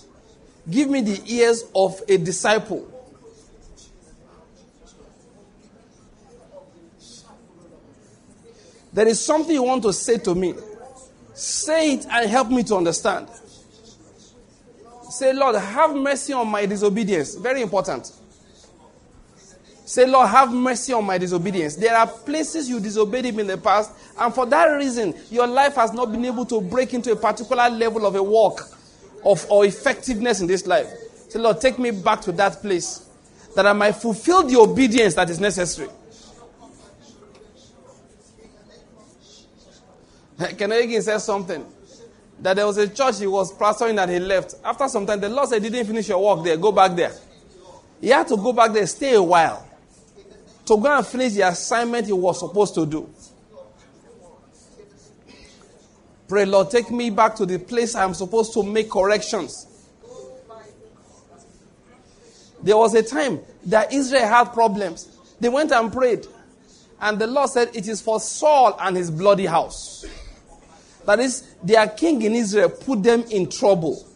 Give me the ears of a disciple. There is something you want to say to me. Say it and help me to understand. Say, Lord, have mercy on my disobedience. Very important. Say, Lord, have mercy on my disobedience. There are places you disobeyed him in the past, and for that reason, your life has not been able to break into a particular level of a walk of, or effectiveness in this life. Say, Lord, take me back to that place that I might fulfill the obedience that is necessary. Can I again say something? That there was a church he was pastoring that he left. After some time, the Lord said, didn't finish your work there. Go back there. He had to go back there, stay a while, to go and finish the assignment he was supposed to do. Pray, Lord, take me back to the place I'm supposed to make corrections. There was a time that Israel had problems. They went and prayed. And the Lord said, it is for Saul and his bloody house. That is, their king in Israel put them in trouble.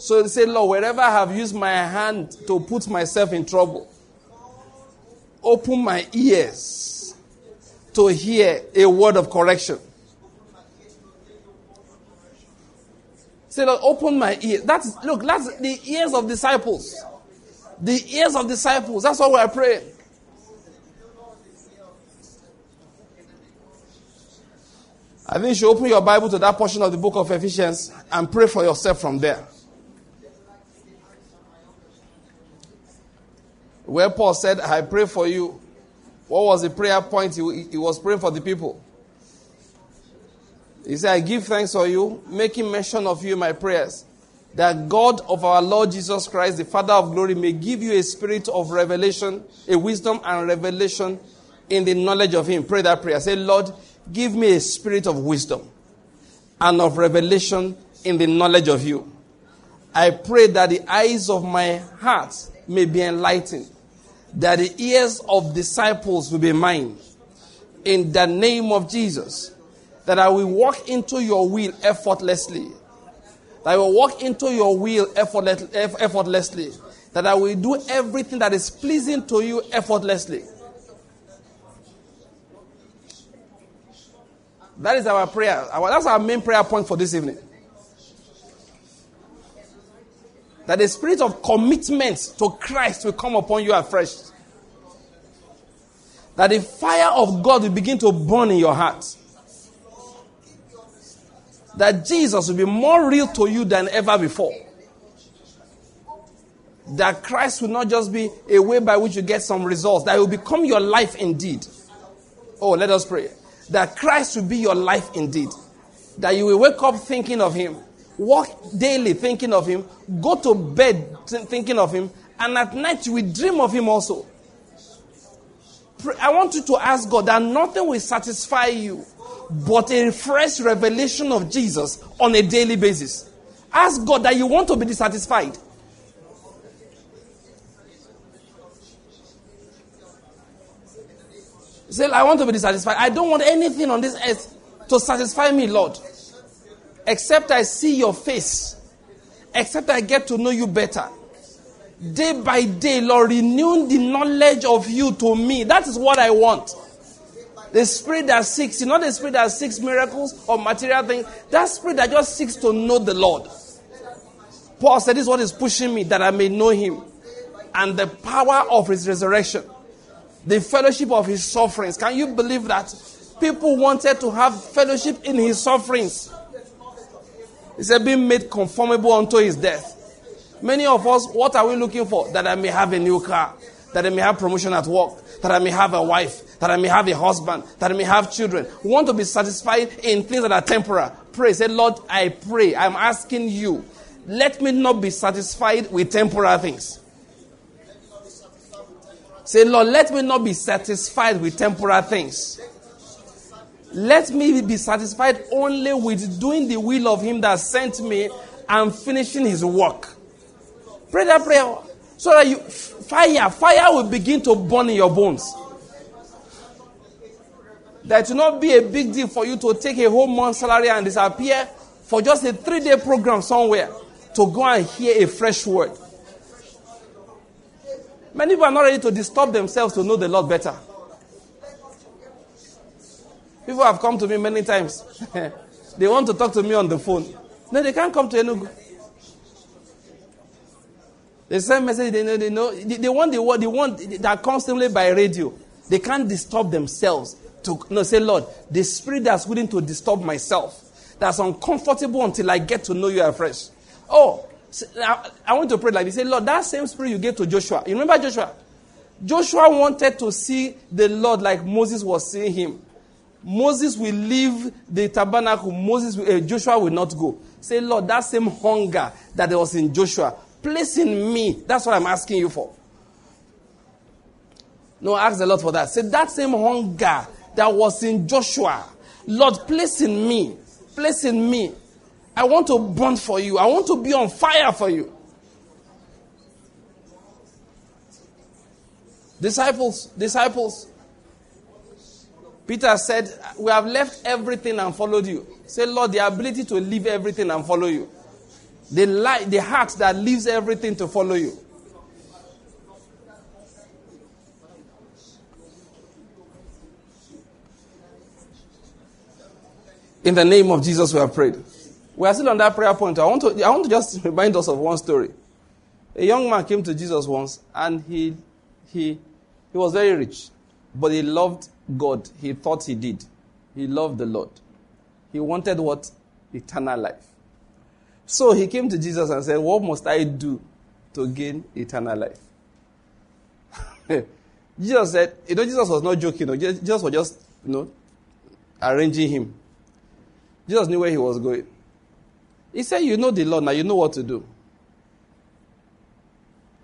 So they said, Lord, wherever I have used my hand to put myself in trouble, open my ears to hear a word of correction. Say, Lord, open my ears. That's, look, that's the ears of disciples. The ears of disciples. That's what we're praying. I think you should open your Bible to that portion of the book of Ephesians and pray for yourself from there. Where Paul said, I pray for you. What was the prayer point? He, he was praying for the people. He said, I give thanks for you, making mention of you in my prayers, that God of our Lord Jesus Christ, the Father of glory, may give you a spirit of revelation, a wisdom and revelation in the knowledge of him. Pray that prayer. Say, Lord, give me a spirit of wisdom and of revelation in the knowledge of you. I pray that the eyes of my heart may be enlightened, that the ears of disciples will be mine. In the name of Jesus, that I will walk into your will effortlessly. That I will walk into your will effortlessly. That I will do everything that is pleasing to you effortlessly. That is our prayer. That's our main prayer point for this evening. That the spirit of commitment to Christ will come upon you afresh. That the fire of God will begin to burn in your heart. That Jesus will be more real to you than ever before. That Christ will not just be a way by which you get some results. That it will become your life indeed. Oh, let us pray. That Christ will be your life indeed. That you will wake up thinking of him. Walk daily thinking of him. Go to bed thinking of him. And at night you will dream of him also. I want you to ask God that nothing will satisfy you but a fresh revelation of Jesus on a daily basis. Ask God that you want to be dissatisfied. Say, I want to be dissatisfied. I don't want anything on this earth to satisfy me, Lord. Except I see your face. Except I get to know you better. Day by day, Lord, renew the knowledge of you to me. That is what I want. The spirit that seeks, you know, the spirit that seeks miracles or material things. That spirit that just seeks to know the Lord. Paul said, this is what is pushing me, that I may know him. And the power of his resurrection. The fellowship of his sufferings. Can you believe that? People wanted to have fellowship in his sufferings. He said, being made conformable unto his death. Many of us, what are we looking for? That I may have a new car. That I may have promotion at work. That I may have a wife. That I may have a husband. That I may have children. We want to be satisfied in things that are temporal. Pray. Say, Lord, I pray. I'm asking you. Let me not be satisfied with temporal things. Say, Lord, let me not be satisfied with temporal things. Let me be satisfied only with doing the will of him that sent me and finishing his work. Pray that prayer so that you, fire, fire will begin to burn in your bones. That will not be a big deal for you to take a whole month's salary and disappear for just a three-day program somewhere to go and hear a fresh word. Many people are not ready to disturb themselves to know the Lord better. People have come to me many times. They want to talk to me on the phone. No, they can't come to Enugu. They send message, they know, they know. They, they want the word, they want that constantly by radio. They can't disturb themselves to no, say, Lord, the spirit that's willing to disturb myself, that's uncomfortable until I get to know you afresh. Oh, I, I want to pray like this. Say, Lord, that same spirit you gave to Joshua. You remember Joshua? Joshua wanted to see the Lord like Moses was seeing him. Moses will leave the tabernacle. Moses, will, uh, Joshua will not go. Say, Lord, that same hunger that there was in Joshua, place in me. That's what I'm asking you for. No, ask the Lord for that. Say, that same hunger that was in Joshua, Lord, place in me. Place in me. I want to burn for you. I want to be on fire for you. Disciples, disciples. Peter said, we have left everything and followed you. Say, Lord, the ability to leave everything and follow you. The light, the heart that leaves everything to follow you. In the name of Jesus, we have prayed. We are still on that prayer point. I want to, I want to just remind us of one story. A young man came to Jesus once, and he, he, he was very rich, but he loved God. He thought he did. He loved the Lord. He wanted what? Eternal life. So he came to Jesus and said, what must I do to gain eternal life? Jesus said, you know, Jesus was not joking. No. Jesus was just, you know, arranging him. Jesus knew where he was going. He said, you know the Lord now, you know what to do.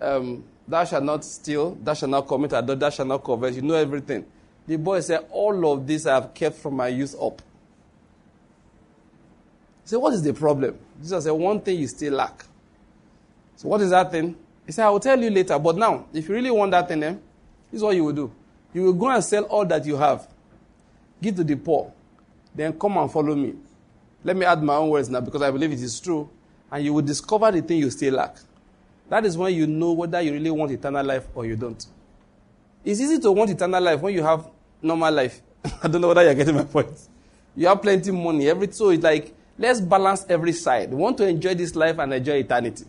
Um, thou shalt not steal, thou shalt not commit adultery, thou shalt not covet, you know everything. The boy said, all of this I have kept from my youth up. He said, what is the problem? Jesus said, one thing you still lack. So what is that thing? He said, I will tell you later, but now, if you really want that thing, then this is what you will do. You will go and sell all that you have, give to the poor, then come and follow me. Let me add my own words now, because I believe it is true. And you will discover the thing you still lack. That is when you know whether you really want eternal life or you don't. It's easy to want eternal life when you have normal life. I don't know whether you're getting my point. You have plenty of money. Every, so it's like, let's balance every side. We want to enjoy this life and enjoy eternity.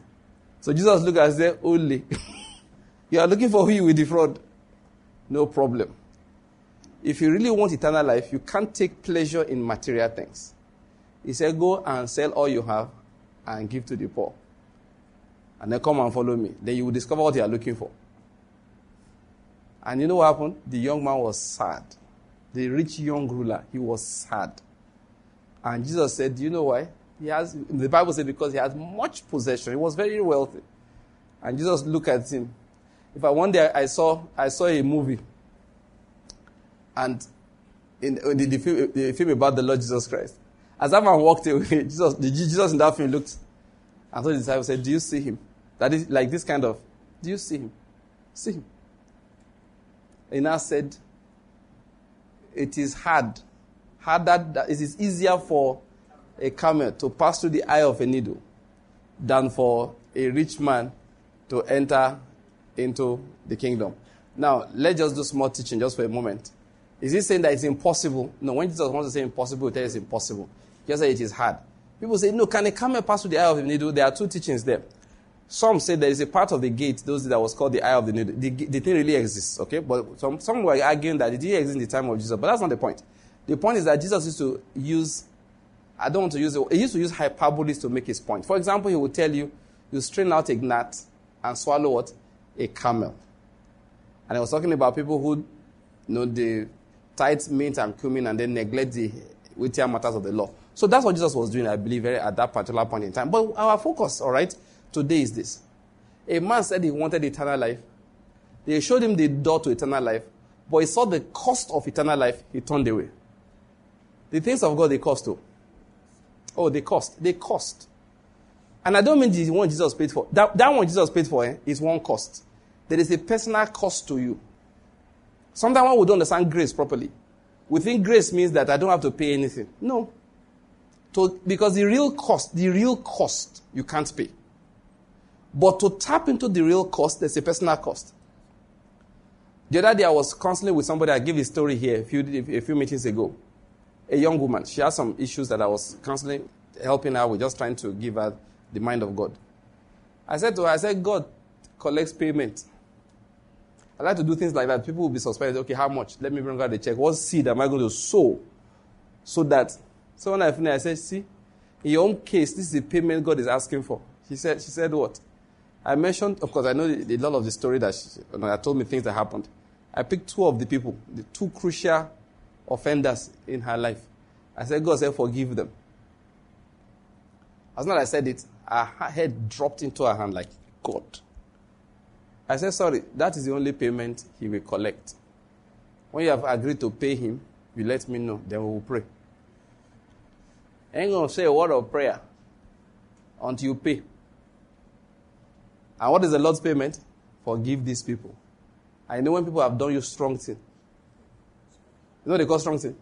So Jesus looked and said, only. You are looking for who you will defraud. No problem. If you really want eternal life, you can't take pleasure in material things. He said, go and sell all you have and give to the poor. And then come and follow me. Then you will discover what you are looking for. And you know what happened? The young man was sad. The rich young ruler, he was sad. And Jesus said, do you know why? He has, the Bible said because he had much possession. He was very wealthy. And Jesus looked at him. In fact, one day I saw, I saw a movie. And in, in the, the, film, the film about the Lord Jesus Christ. As that man walked away, Jesus, the, Jesus in that film looked and told the disciples, said, do you see him? That is like this kind of, do you see him? See him. He now said, it is hard. Harder, it is easier for a camel to pass through the eye of a needle than for a rich man to enter into the kingdom. Now, let's just do small teaching just for a moment. Is he saying that it's impossible? No, when Jesus wants to say impossible, he tells us it's impossible. He just said it is hard. People say, no, can a camel pass through the eye of the needle? There are two teachings there. Some say there is a part of the gate, those that was called the eye of the needle. The, the thing really exists, okay? But some, some were arguing that it didn't exist in the time of Jesus, but that's not the point. The point is that Jesus used to use, I don't want to use it, he used to use hyperboles to make his point. For example, he would tell you, you strain out a gnat and swallow what? A camel. And I was talking about people who, you know, they tithe, mint, and cumin, and then neglect the weightier matters of the law. So that's what Jesus was doing, I believe, at that particular point in time. But our focus, all right, today is this. A man said he wanted eternal life. They showed him the door to eternal life, but he saw the cost of eternal life, he turned away. The things of God, they cost too. Oh, they cost. They cost. And I don't mean the one Jesus paid for. That, that one Jesus paid for eh, is one cost. There is a personal cost to you. Sometimes one would understand grace properly. We think grace means that I don't have to pay anything. No. To, because the real cost, the real cost, you can't pay. But to tap into the real cost, there's a personal cost. The other day I was counseling with somebody. I gave his story here a few, a few meetings ago. A young woman. She had some issues that I was counseling helping her. We're just trying to give her the mind of God. I said to her, I said, God collects payment. I like to do things like that. People will be suspicious. Okay, how much? Let me bring out the check. What seed am I going to sow? So that, so when I finished, I said, see, in your own case, this is the payment God is asking for. She said, she said what? I mentioned, of course, I know a lot of the story that she you know, told me things that happened. I picked two of the people, the two crucial offenders in her life. I said, God said, forgive them. As soon as I said it, her head dropped into her hand like, God. I said, sorry, that is the only payment he will collect. When you have agreed to pay him, you let me know, then we will pray. I ain't going to say a word of prayer until you pay. And what is the Lord's payment? Forgive these people. I know when people have done you strong thing. You know what they call strong thing?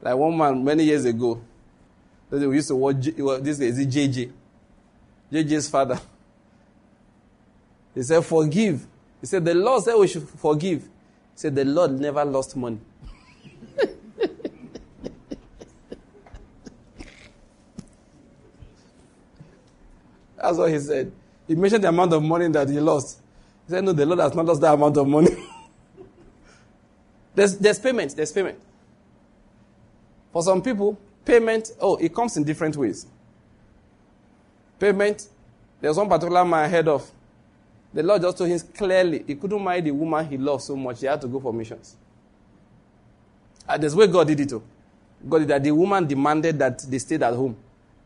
Like one man many years ago, we used to watch, this is it J J. J J's father. He said, forgive. He said, the Lord said we should forgive. He said, the Lord never lost money. That's what he said. He mentioned the amount of money that he lost. He said, no, the Lord has not lost that amount of money. there's, there's payment. There's payment. For some people, payment, oh, it comes in different ways. Payment, there's one particular man I heard of. The Lord just told him clearly, he couldn't marry the woman he loved so much. He had to go for missions. And that's where God did it too. God did that. The woman demanded that they stayed at home.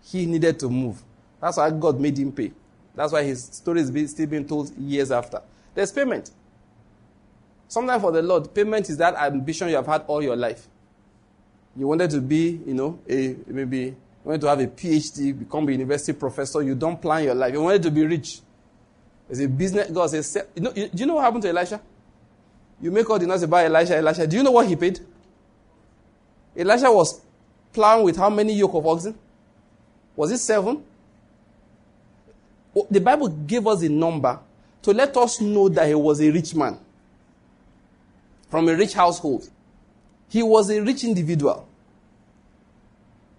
He needed to move. That's why God made him pay. That's why his story is still being told years after. There's payment. Sometimes for the Lord, payment is that ambition you have had all your life. You wanted to be, you know, a, maybe you wanted to have a P H D, become a university professor. You don't plan your life. You wanted to be rich. There's a business. God says, you know, you, do you know what happened to Elisha? You make all the noise about Elisha, Elisha. Do you know what he paid? Elisha was plowing with how many yoke of oxen? Was it seven? The Bible gave us a number to let us know that he was a rich man from a rich household. He was a rich individual.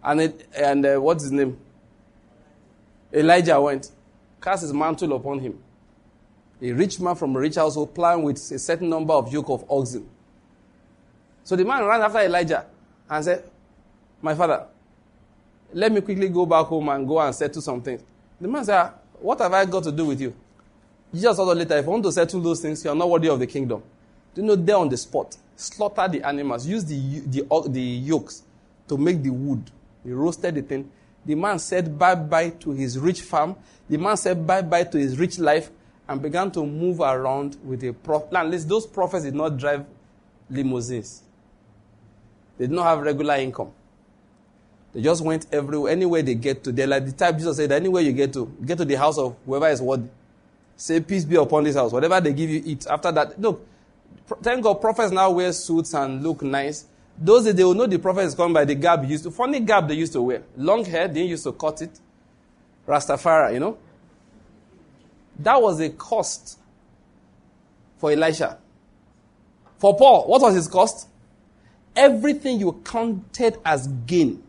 And it, and uh, what's his name? Elijah went, cast his mantle upon him. A rich man from a rich household plowing with a certain number of yoke of oxen. So the man ran after Elijah and said, my father, let me quickly go back home and go and settle some things. The man said, what have I got to do with you? Jesus ordered later, if you want to settle those things, you are not worthy of the kingdom. Do you know, there on the spot, slaughter the animals, use the, the, the yolks to make the wood. He roasted the thing. The man said bye-bye to his rich farm. The man said bye-bye to his rich life and began to move around with a prophet. At least those prophets did not drive limousines. They did not have regular income. They just went everywhere, anywhere they get to. They're like the type Jesus said, anywhere you get to, get to the house of whoever is worthy. Say, peace be upon this house. Whatever they give you, eat. After that, look, thank God, prophets now wear suits and look nice. Those days, they will know the prophet is coming by the garb used to. Funny garb they used to wear. Long hair, they used to cut it. Rastafari, you know. That was a cost for Elisha. For Paul, what was his cost? Everything you counted as gain.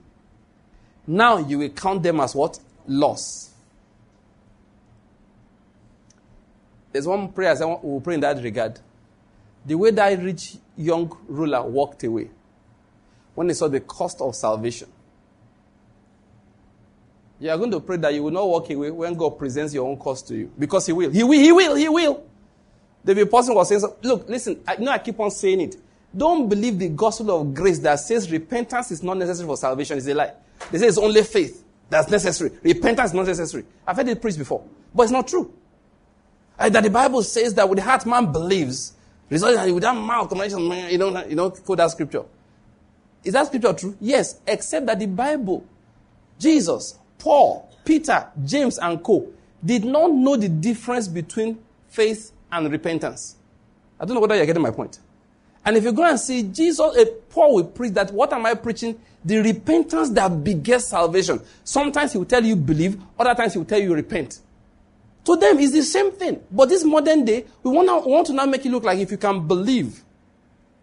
Now you will count them as what? Loss. There's one prayer I will pray in that regard. The way that rich young ruler walked away when he saw the cost of salvation. You are going to pray that you will not walk away when God presents your own cost to you. Because he will. He will. He will. He will. The person was saying, look, listen, I know I keep on saying it. Don't believe the gospel of grace that says repentance is not necessary for salvation. It's a lie. They say it's only faith that's necessary. Repentance is not necessary. I've heard it preached before, but it's not true. And that the Bible says that with the heart man believes, resulting with that mouth, you know, you know, quote that scripture. Is that scripture true? Yes, except that the Bible, Jesus, Paul, Peter, James, and co. did not know the difference between faith and repentance. I don't know whether you're getting my point. And if you go and see Jesus, Paul will preach that, what am I preaching? The repentance that begets salvation. Sometimes he will tell you believe, other times he will tell you repent. To them, it's the same thing. But this modern day, we want, now, we want to now make it look like if you can believe.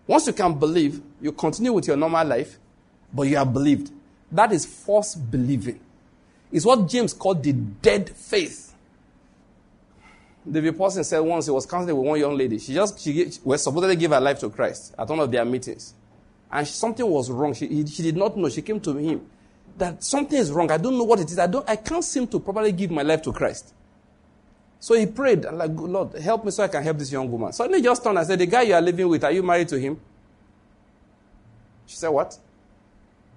Once you can believe, you continue with your normal life, but you have believed. That is false believing. It's what James called the dead faith. David Paulson said once he was counseling with one young lady. She just she was supposedly gave her life to Christ at one of their meetings. And she, something was wrong. She, she did not know. She came to him that something is wrong. I don't know what it is. I don't. I can't seem to properly give my life to Christ. So he prayed and like, Lord, help me so I can help this young woman. Suddenly he just turned and said, the guy you are living with, are you married to him? She said, what?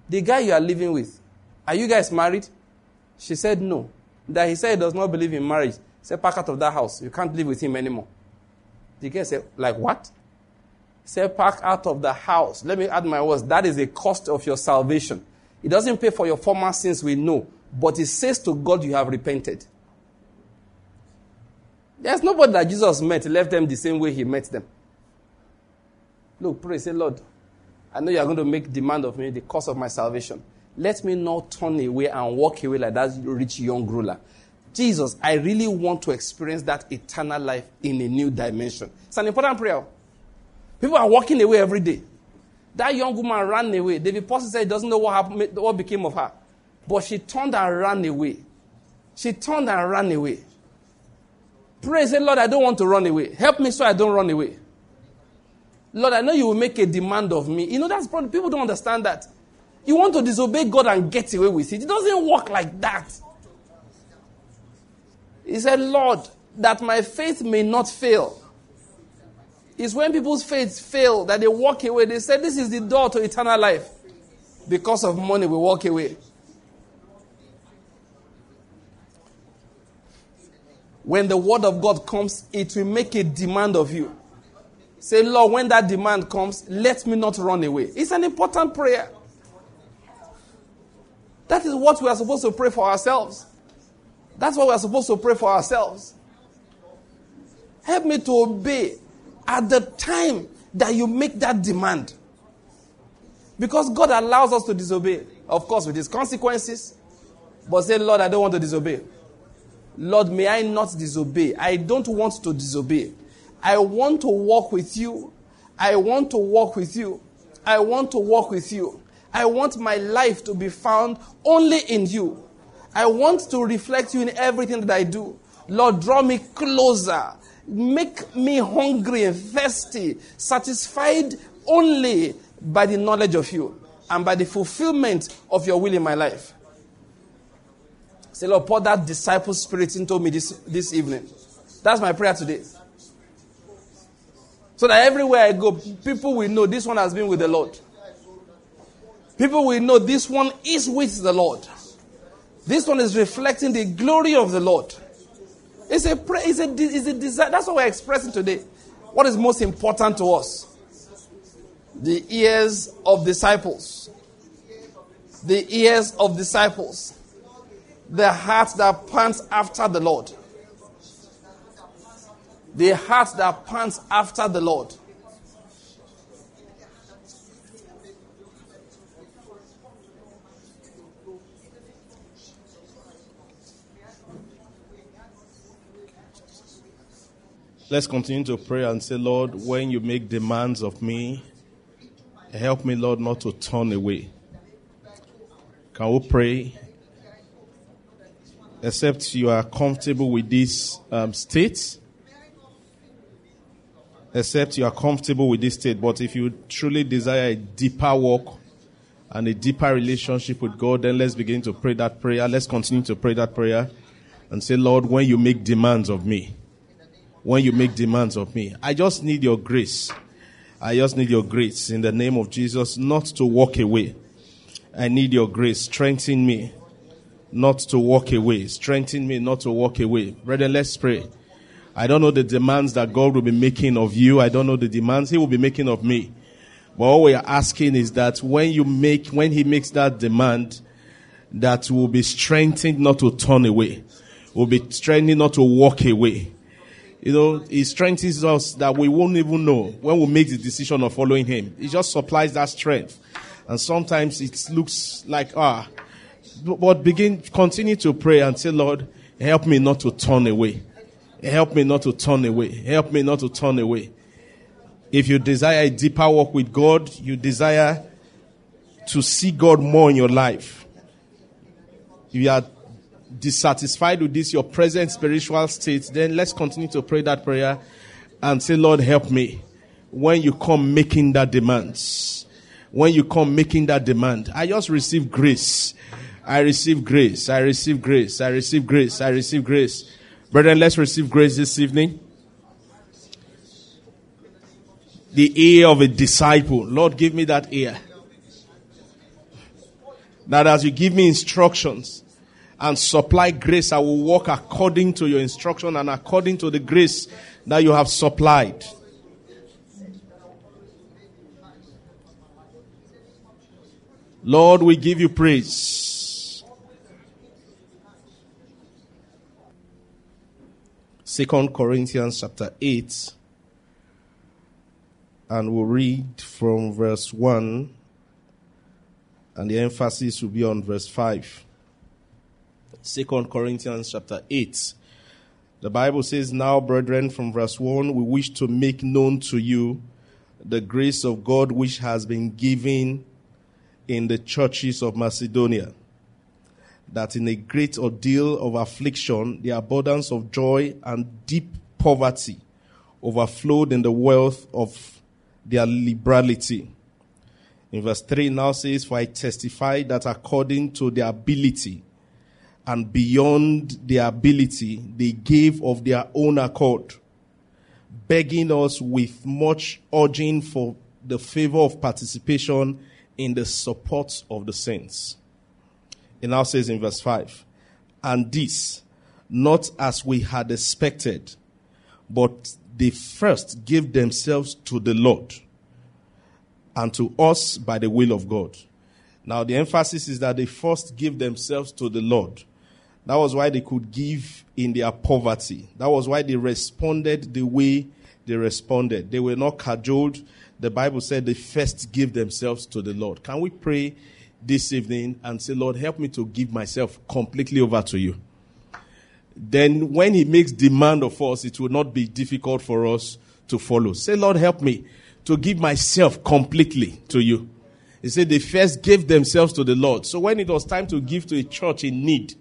The guy you are living with, are you guys married? She said, no. That he said he does not believe in marriage. He said, pack out of that house. You can't live with him anymore. The guy said, like what? He said, pack out of the house. Let me add my words. That is the cost of your salvation. It doesn't pay for your former sins, we know. But it says to God, you have repented. There's nobody that Jesus met, left them the same way he met them. Look, pray, say, Lord, I know you are going to make demand of me the cost of my salvation. Let me not turn away and walk away like that rich young ruler. Jesus, I really want to experience that eternal life in a new dimension. It's an important prayer. People are walking away every day. That young woman ran away. The apostle said he doesn't know what happened, what became of her. But she turned and ran away. She turned and ran away. Pray, say, Lord, I don't want to run away. Help me so I don't run away. Lord, I know you will make a demand of me. You know, that's probably, people don't understand that. You want to disobey God and get away with it. It doesn't work like that. He said, Lord, that my faith may not fail. It's when people's faith fail that they walk away. They said, this is the door to eternal life. Because of money, we walk away. When the word of God comes, it will make a demand of you. Say, Lord, when that demand comes, let me not run away. It's an important prayer. That is what we are supposed to pray for ourselves. That's what we are supposed to pray for ourselves. Help me to obey at the time that you make that demand. Because God allows us to disobey. Of course, with its consequences. But say, Lord, I don't want to disobey. Lord, may I not disobey. I don't want to disobey. I want to walk with you. I want to walk with you. I want to walk with you. I want my life to be found only in you. I want to reflect you in everything that I do. Lord, draw me closer. Make me hungry and thirsty, satisfied only by the knowledge of you and by the fulfillment of your will in my life. Say, Lord, pour that disciple spirit into me this, this evening. That's my prayer today. So that everywhere I go, people will know this one has been with the Lord. People will know this one is with the Lord. This one is reflecting the glory of the Lord. It's a prayer, it's a, it's a desire. That's what we're expressing today. What is most important to us? The ears of disciples. The ears of disciples. The heart that pants after the Lord. The heart that pants after the Lord. Let's continue to pray and say, Lord, when you make demands of me, help me, Lord, not to turn away. Can we pray? Except you are comfortable with this um, state. Except you are comfortable with this state. But if you truly desire a deeper walk and a deeper relationship with God, then let's begin to pray that prayer. Let's continue to pray that prayer and say, Lord, when you make demands of me, when you make demands of me. I just need your grace. I just need your grace in the name of Jesus not to walk away. I need your grace. Strengthen me not to walk away. Strengthen me not to walk away. Brethren, let's pray. I don't know the demands that God will be making of you. I don't know the demands he will be making of me. But all we are asking is that when you make, when he makes that demand, that will be strengthened not to turn away. Will be strengthened not to walk away. You know, he strengthens us that we won't even know when we make the decision of following him. He just supplies that strength. And sometimes it looks like, ah, but begin, continue to pray and say, Lord, help me not to turn away. Help me not to turn away. Help me not to turn away. If you desire a deeper walk with God, you desire to see God more in your life. you are dissatisfied with this, your present spiritual state, then let's continue to pray that prayer and say, Lord, help me when you come making that demand. When you come making that demand, I just receive grace. I receive grace. I receive grace. I receive grace. I receive grace. Brethren, let's receive grace this evening. The ear of a disciple. Lord, give me that ear. That as you give me instructions and supply grace, I will walk according to your instruction and according to the grace that you have supplied. Lord, we give you praise. Second Corinthians chapter eight. And we'll read from verse one. And the emphasis will be on verse five. Second Corinthians chapter eight. The Bible says, now, brethren, from verse one, we wish to make known to you the grace of God which has been given in the churches of Macedonia, that in a great ordeal of affliction, the abundance of joy and deep poverty overflowed in the wealth of their liberality. In verse three now says, for I testify that according to their ability and beyond their ability, they gave of their own accord, begging us with much urging for the favor of participation in the support of the saints. It now says in verse five, and this, not as we had expected, but they first gave themselves to the Lord and to us by the will of God. Now the emphasis is that they first gave themselves to the Lord. That was why they could give in their poverty. That was why they responded the way they responded. They were not cajoled. The Bible said they first give themselves to the Lord. Can we pray this evening and say, Lord, help me to give myself completely over to you? Then when he makes demand of us, it will not be difficult for us to follow. Say, Lord, help me to give myself completely to you. He said they first gave themselves to the Lord. So when it was time to give to a church in need,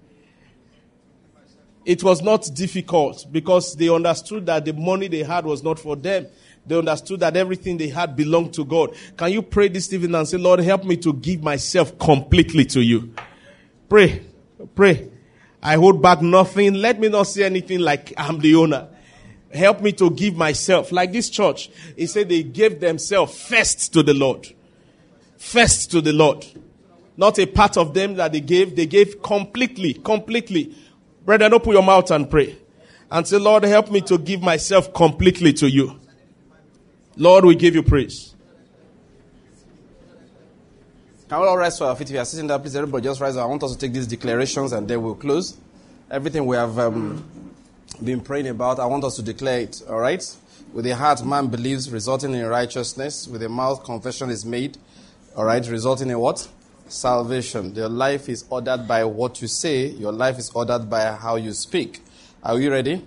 it was not difficult because they understood that the money they had was not for them. They understood that everything they had belonged to God. Can you pray this evening and say, Lord, help me to give myself completely to you? Pray, pray. I hold back nothing. Let me not say anything like I'm the owner. Help me to give myself. Like this church, he said they gave themselves first to the Lord. First to the Lord. Not a part of them that they gave. They gave completely, completely. Brethren, open your mouth and pray. And say, Lord, help me to give myself completely to you. Lord, we give you praise. Can we all rise to our feet? If you are sitting there, please, everybody just rise. I want us to take these declarations and then we'll close. Everything we have um, been praying about, I want us to declare it, all right? With the heart, man believes, resulting in righteousness. With the mouth, confession is made, all right? Resulting in what? Salvation. Your life is ordered by what you say. Your life is ordered by how you speak. Are you ready?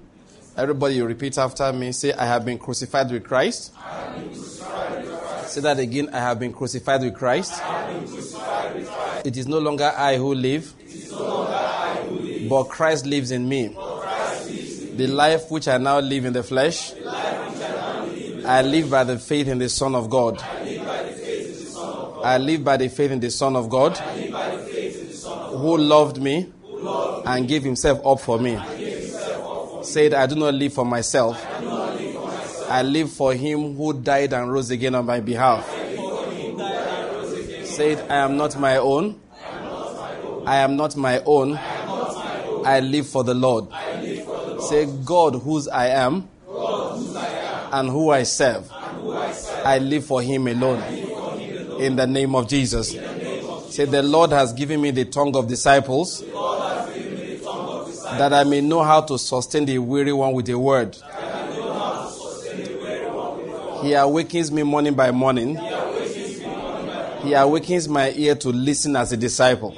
Everybody, you repeat after me. Say, I have been crucified with Christ. I have been crucified with Christ. Say that again. I have been crucified with Christ. I have been crucified with Christ. It is no longer I who live, it is no longer I who live, but Christ lives in me. But Christ lives in me. The life which I now live in the flesh, the life which I now live in the flesh, I live by the faith in the Son of God. I live by the faith in the Son of God. I live by the faith in the Son of God, I live by the faith in the Son of God, who loved me, who loved me and gave himself up for me. Said, I do not live for myself. I, live for, myself. I live for him who died and rose again on my behalf. I said, I am not my own. I am not my own. I live for the Lord. Say, God, whose I am and who I serve, I live for him alone. In the name of Jesus. Say, the Lord has given me the tongue of disciples, that I may know how to sustain the weary one with a word. He awakens me morning by morning. He awakens my ear to listen as a disciple.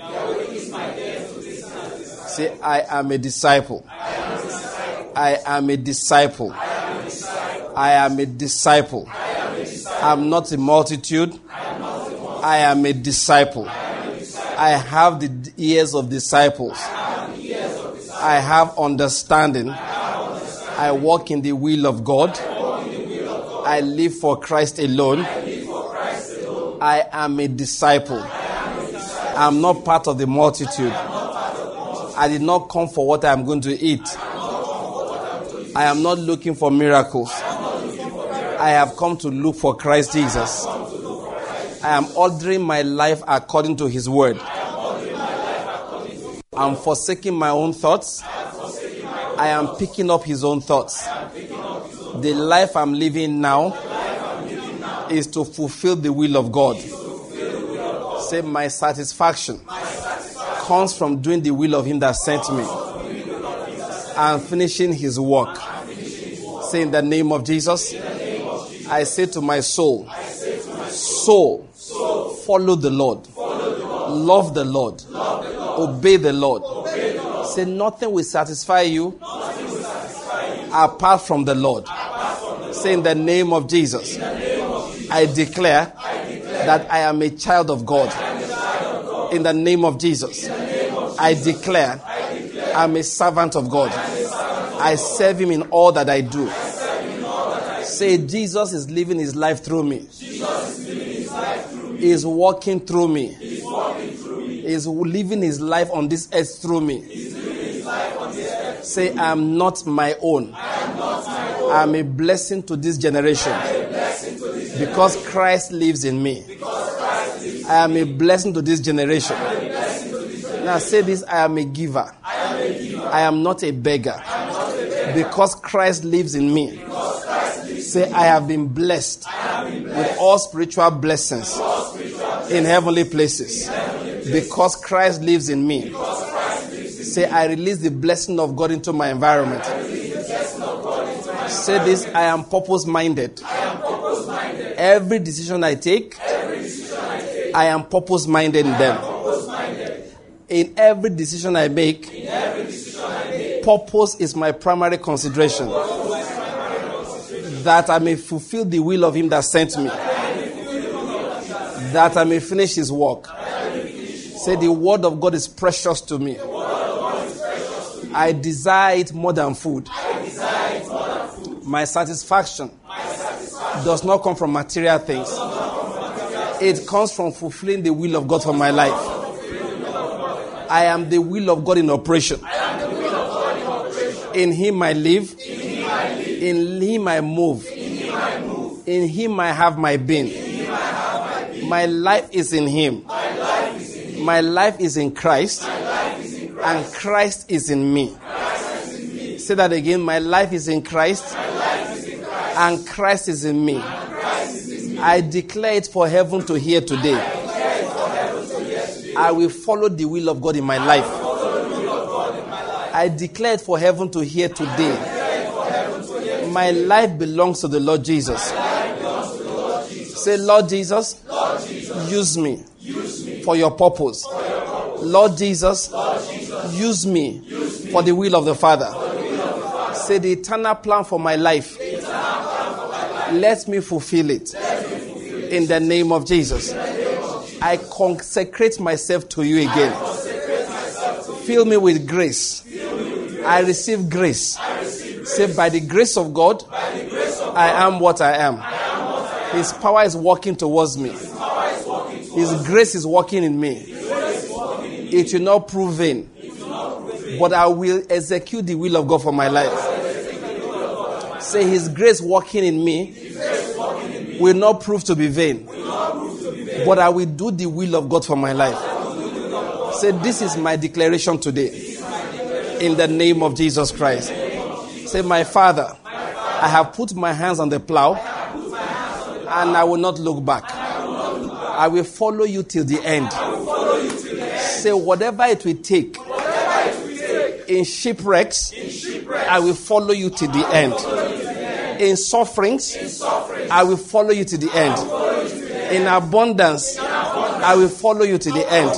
Say, I am a disciple. I am a disciple. I am a disciple. I am not a multitude. I am a disciple. I have the ears of disciples. I have understanding. I, have understanding. I, walk I walk in the will of God. I live for Christ alone. I, for Christ alone. I, am, a I am a disciple. I am not part of the multitude. I, the multitude. I did not come for what I am going to eat. I am not looking for miracles. I have come to look for Christ Jesus. I am ordering my life according to His word. I am forsaking my own thoughts. I am picking up His own thoughts. The life I am living now is to fulfill the will of God. Say, my satisfaction comes from doing the will of Him that sent me and finishing His work. Say, in the name of Jesus, I say to my soul, soul, follow the Lord, love the Lord, obey the Lord. Obey the Lord. Say, nothing will satisfy you, nothing will satisfy you apart from the Lord. From the Say, Lord. In the name of Jesus, name of Jesus I, declare I declare that I am a child of God. Child of God. In the name of Jesus, name of Jesus I, declare I declare I am a servant of God. I, servant of God. I serve Him in all that I do. I that I do. Say, Jesus is living His life through me. Jesus is living His life through me. He is walking through me. He is walking through me. Is living His life on this earth through me. Earth Say, I am not my own. I am a blessing to this generation. Because Christ lives in me. Lives I am a blessing to this generation. To this generation. Now say this, I am a giver. I am, a giver. I am not a beggar. Not a beggar. Because Christ lives in me. Lives Say, in I, have been blessed I have been blessed with all spiritual blessings, all spiritual blessings in heavenly places. In heavenly Because Christ lives in me. Lives in Say, me. I release the blessing of God into my environment. Into my Say environment. This, I am purpose-minded. I am purpose-minded. Every decision I take, every decision I, take I am purpose-minded in them. Purpose-minded. In every decision I make, in every decision I make purpose is my primary consideration. Primary consideration. That I may fulfill the will of Him that sent me. That I may finish His work. Say, the word of God is precious to me. Precious to me. I desire it more than food. More than food. My satisfaction, My satisfaction does not come from material things. From material things. It comes from fulfilling the will of God for my life. I am the will of God in operation. In Him I live. In Him I, in him I, move. In him I move. In Him I have my being. My, my life is in Him. My life is in Christ, is in Christ. And Christ is in me. Is in me. Say that again. My life is in Christ, is in Christ. And Christ is in me. Is in me. I declare it for heaven to hear today. I, to hear today. I will follow the will of God in my I life. I declare it for heaven to hear today. To hear my today. Life belongs to the Lord Jesus. Lord Jesus. Say, Lord Jesus, Lord Jesus, use me. For your purpose, for your purpose. Lord, Jesus, Lord Jesus, use me, use me for, the for the will of the Father. Say, the eternal plan for my life, for my life. Let me fulfill it, let me fulfill it. In, the in the name of Jesus. I consecrate myself to you again. To Fill you. me with grace. Me with I, receive grace. I receive grace. Say, by the grace of God, grace of I, God am what I, am. I am what I am. His power is working towards me. His grace is working in me. It will not prove vain. But I will execute the will of God for my life. Say, His grace working in me will not prove to be vain. But I will do the will of God for my life. Say, this is my declaration today. In the name of Jesus Christ. Say, my Father, I have put my hands on the plow and I will not look back. I will follow you till the end. Till the end. Say, whatever it will take, whatever it will take in shipwrecks, in shipwrecks, I will follow you till the end. end. In sufferings, in sufferings, I will follow you till the end. Till the end. In, abundance, in abundance, I will follow you till the, the end.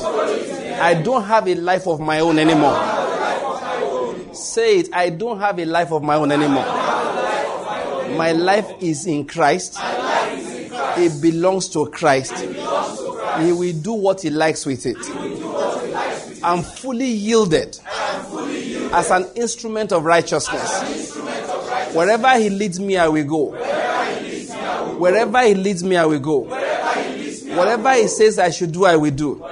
I don't have a life of my own anymore. My own. Say it, I don't have a life of my own anymore. My, my, own. my life is in Christ. It belongs to Christ. He will do what He likes with it. I'm fully yielded, I'm fully yielded as, an as an instrument of righteousness. Wherever he leads me, I will go. Wherever he leads me, I will go. Whatever he says I should do, I will do.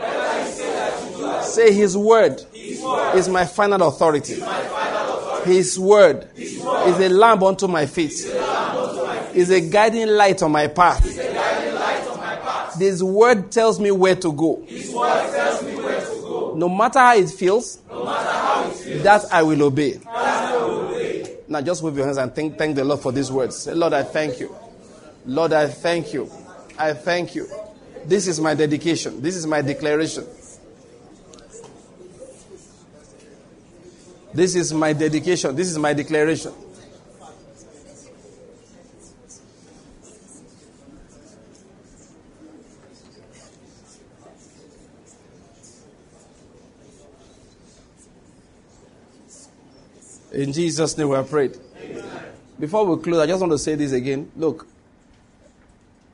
Say, his word is my final authority. His word is a lamp unto my feet, is a guiding light on my path. This word tells me where to go. No matter how it feels, that I will obey. Now just wave your hands and thank, thank the Lord for these words. Say, Lord, I thank you. Lord, I thank you. I thank you. This is my dedication. This is my declaration. This is my dedication. This is my declaration. In Jesus' name we have prayed. Amen. Before we close, I just want to say this again. Look,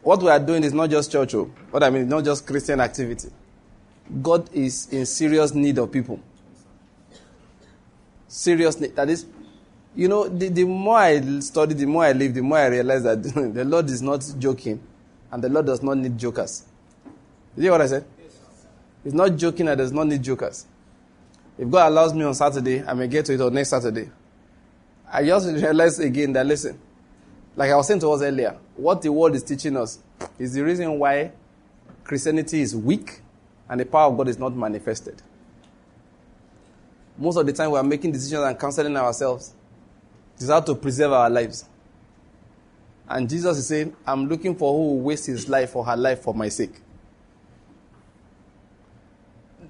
what we are doing is not just church. What I mean is not just Christian activity. God is in serious need of people. Serious need. That is, you know, the, the more I study, the more I live, the more I realize that the Lord is not joking. And the Lord does not need jokers. You hear what I said? Yes, He's not joking and does not need jokers. If God allows me on Saturday, I may get to it on next Saturday. I just realized again that, listen, like I was saying to us earlier, what the world is teaching us is the reason why Christianity is weak and the power of God is not manifested. Most of the time we are making decisions and counseling ourselves. It is how to preserve our lives. And Jesus is saying, I'm looking for who will waste his life or her life for my sake.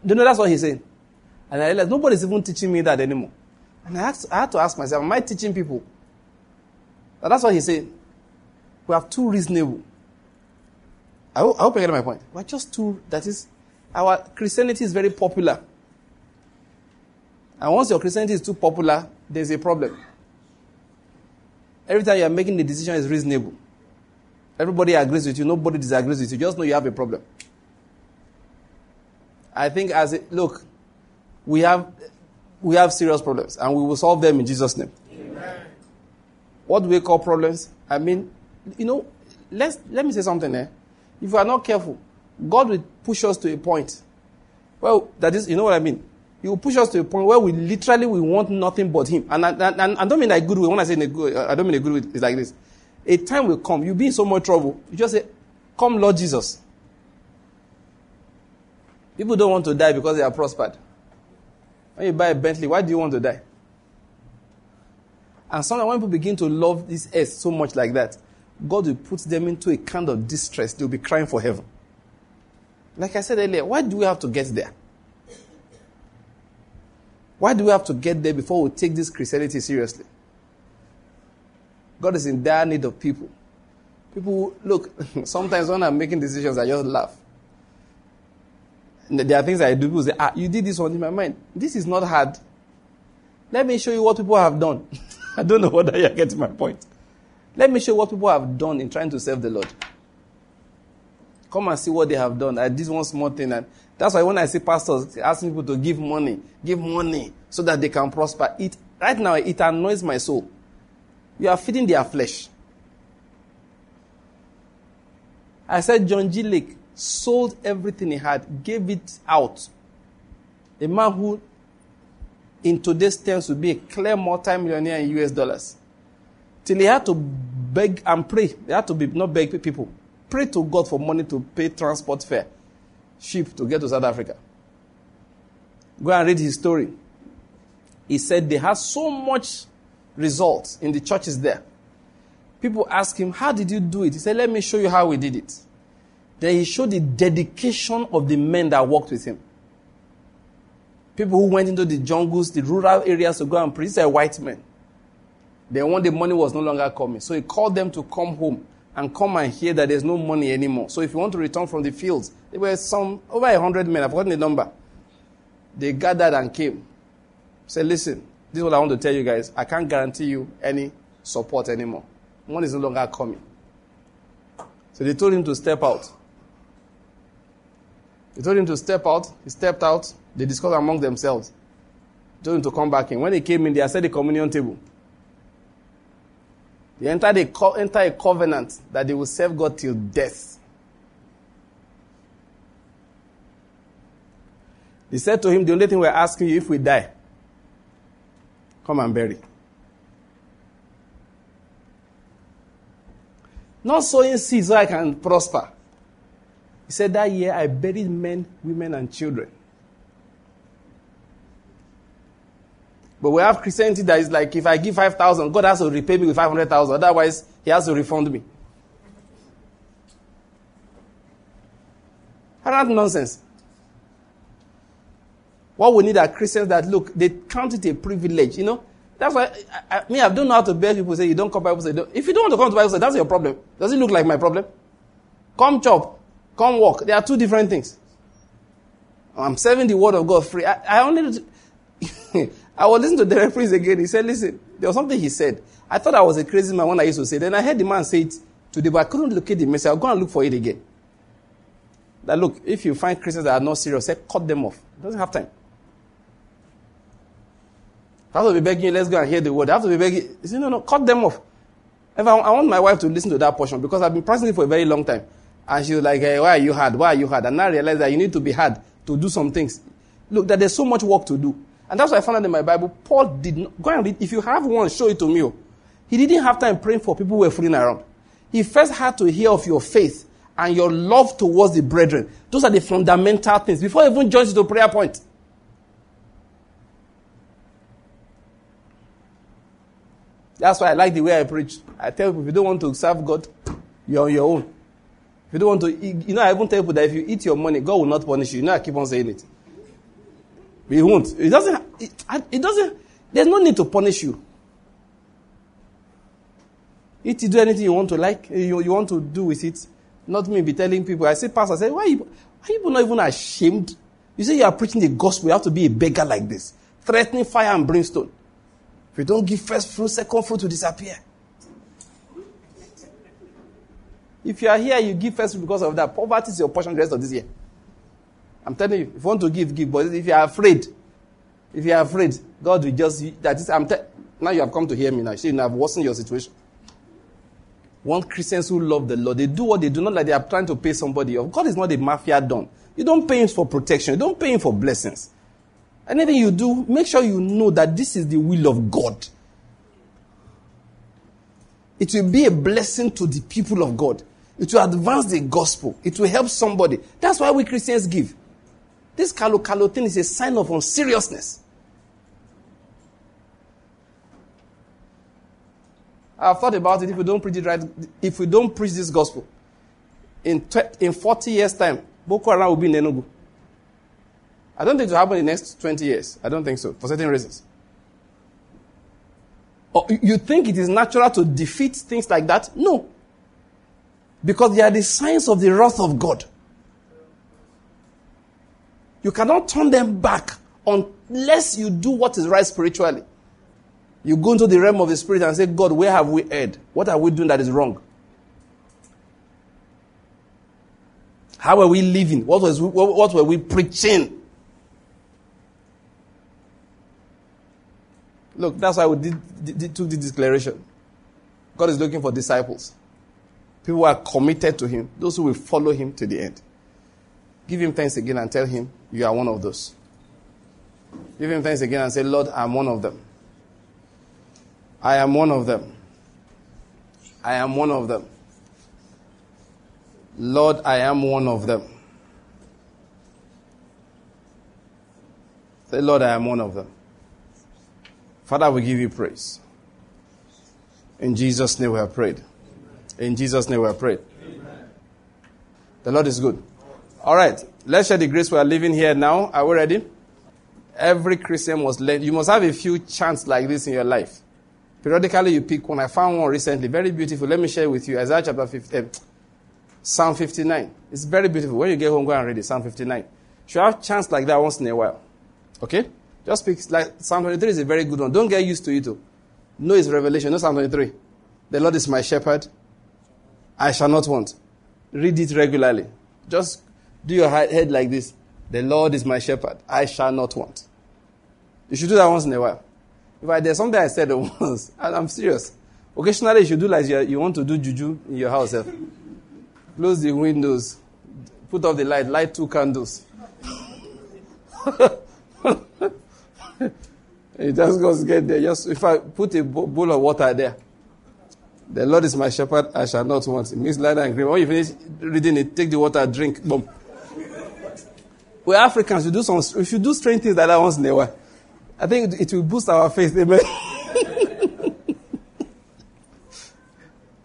Do you know that's what he's saying? And I realized nobody's even teaching me that anymore. And I, asked, I had to ask myself, am I teaching people? And that's what he's saying. We are too reasonable. I, ho- I hope you get my point. We're just too, that is, our Christianity is very popular. And once your Christianity is too popular, there's a problem. Every time you're making the decision, it's reasonable. Everybody agrees with you. Nobody disagrees with you. Just know you have a problem. I think as it, look, We have we have serious problems, and we will solve them in Jesus' name. Amen. What do we call problems? I mean, you know, let's let me say something there. If we are not careful, God will push us to a point. Well, that is, you know what I mean? He will push us to a point where we literally we want nothing but him. And I, and I don't mean that good way. When I say in a good, I don't mean a good way. It's like this: a time will come, you'll be in so much trouble. You just say, "Come, Lord Jesus." People don't want to die because they are prospered. When you buy a Bentley, why do you want to die? And sometimes when people begin to love this earth so much like that, God will put them into a kind of distress. They'll be crying for heaven. Like I said earlier, why do we have to get there? Why do we have to get there before we take this Christianity seriously? God is in dire need of people. People, look, sometimes when I'm making decisions, I just laugh. There are things I do. People say, ah, you did this one in my mind. This is not hard. Let me show you what people have done. I don't know whether you're getting my point. Let me show you what people have done in trying to serve the Lord. Come and see what they have done. I did one small thing. And that's why when I see pastors asking people to give money, give money so that they can prosper, it right now it annoys my soul. You are feeding their flesh. I said John G. Lake sold everything he had, gave it out. A man who, in today's terms, would be a clear multi-millionaire in U S dollars. Till he had to beg and pray. They had to be, not beg people, pray to God for money to pay transport fare, ship to get to South Africa. Go and read his story. He said they had so much results in the churches there. People asked him, how did you do it? He said, let me show you how we did it. Then he showed the dedication of the men that worked with him. People who went into the jungles, the rural areas to go and preach, these are white men. Then one day money was no longer coming. So he called them to come home and come and hear that there's no money anymore. So if you want to return from the fields, there were some, over a hundred men, I've forgotten the number. They gathered and came. Said, listen, this is what I want to tell you guys. I can't guarantee you any support anymore. Money is no longer coming. So they told him to step out. They told him to step out. He stepped out. They discussed among themselves. Told them to come back in. When they came in, they set the communion table. They entered a, co- entered a covenant that they will serve God till death. They said to him, the only thing we're asking you, if we die, come and bury. Not sowing seeds so I can prosper. He said, that year I buried men, women, and children. But we have Christianity that is like, if I give five thousand, God has to repay me with five hundred thousand. Otherwise, he has to refund me. That's nonsense. What we need are Christians that, look, they count it a privilege, you know. That's why, I, I mean, I don't know how to bear people say, you don't come Bible study. If you don't want to come to Bible study, that's your problem. Does it look like my problem? Come chop, come walk. They are two different things. I'm serving the word of God free. I, I only, I was listening to Derek Prince again. He said, listen, there was something he said. I thought I was a crazy man when I used to say it. Then I heard the man say it today, but I couldn't locate the message. I'll go and look for it again. That look, if you find Christians that are not serious, say, cut them off. It doesn't have time. I have to be begging you, let's go and hear the word. I have to be begging you. He said, no, no, cut them off. If I, I want my wife to listen to that portion because I've been practicing it for a very long time. And she was like, hey, why are you hard? Why are you hard? And I realized that you need to be hard to do some things. Look, that there's so much work to do. And that's what I found out in my Bible. Paul did not, go and read, if you have one, show it to me. He didn't have time praying for people who were fooling around. He first had to hear of your faith and your love towards the brethren. Those are the fundamental things before I even joins to the prayer point. That's why I like the way I preach. I tell people, if you don't want to serve God, you're on your own. If you don't want to eat, you know, I even tell people that if you eat your money, God will not punish you. You know, I keep on saying it. But he won't. It doesn't, it, it doesn't, there's no need to punish you. If you do anything you want to like, you, you want to do with it, not me be telling people. I say, Pastor, I say, why are you, why are you not even ashamed? You say you are preaching the gospel, you have to be a beggar like this, threatening fire and brimstone. If you don't give first fruit, second fruit will disappear. If you are here, you give first fruit because of that. Poverty is your portion the rest of this year. I'm telling you, if you want to give, give. But if you are afraid, if you are afraid, God will just, that is, I'm te- now you have come to hear me now. You have worsened your situation. Want Christians who love the Lord. They do what they do, not like they are trying to pay somebody off. God is not a mafia don. You don't pay him for protection. You don't pay him for blessings. Anything you do, make sure you know that this is the will of God. It will be a blessing to the people of God. It will advance the gospel. It will help somebody. That's why we Christians give. This calo calo thing is a sign of unseriousness. I've thought about it. If we don't preach it right, if we don't preach this gospel, in in forty years' time, Boko Haram will be in Enugu. I don't think it will happen in the next twenty years. I don't think so, for certain reasons. Or you think it is natural to defeat things like that? No. Because they are the signs of the wrath of God. You cannot turn them back unless you do what is right spiritually. You go into the realm of the spirit and say, God, where have we erred? What are we doing that is wrong? How were we living? What was, what were we preaching? Look, that's why we did, did, did, took the declaration. God is looking for disciples. People who are committed to him. Those who will follow him to the end. Give him thanks again and tell him, you are one of those. Give him thanks again and say, Lord, I'm one of them. I am one of them. I am one of them. Lord, I am one of them. Say, Lord, I am one of them. Father, we give you praise. In Jesus' name we have prayed. In Jesus' name we have prayed. Amen. The Lord is good. All right. Let's share the grace we are living here now. Are we ready? Every Christian must learn. You must have a few chants like this in your life. Periodically you pick one. I found one recently. Very beautiful. Let me share it with you. Isaiah chapter fifteen. Psalm fifty-nine. It's very beautiful. When you get home, go and read it. Psalm fifty-nine. You should have chants like that once in a while. Okay? Just speak like Psalm twenty-three is a very good one. Don't get used to it. Though. No, it's revelation. No, Psalm twenty-three. The Lord is my shepherd. I shall not want. Read it regularly. Just do your head like this. The Lord is my shepherd. I shall not want. You should do that once in a while. If I, there's something I said once, and I'm serious. Occasionally, you should do like you, you want to do juju in your house. Close the windows. Put off the light. Light two candles. It just goes get there. Just, if I put a bowl of water there. The Lord is my shepherd. I shall not want. It means light and green. When you finish reading it, take the water, drink. Boom. We're Africans. We do some, we should do strange things like that once in a while. I think it will boost our faith. Amen.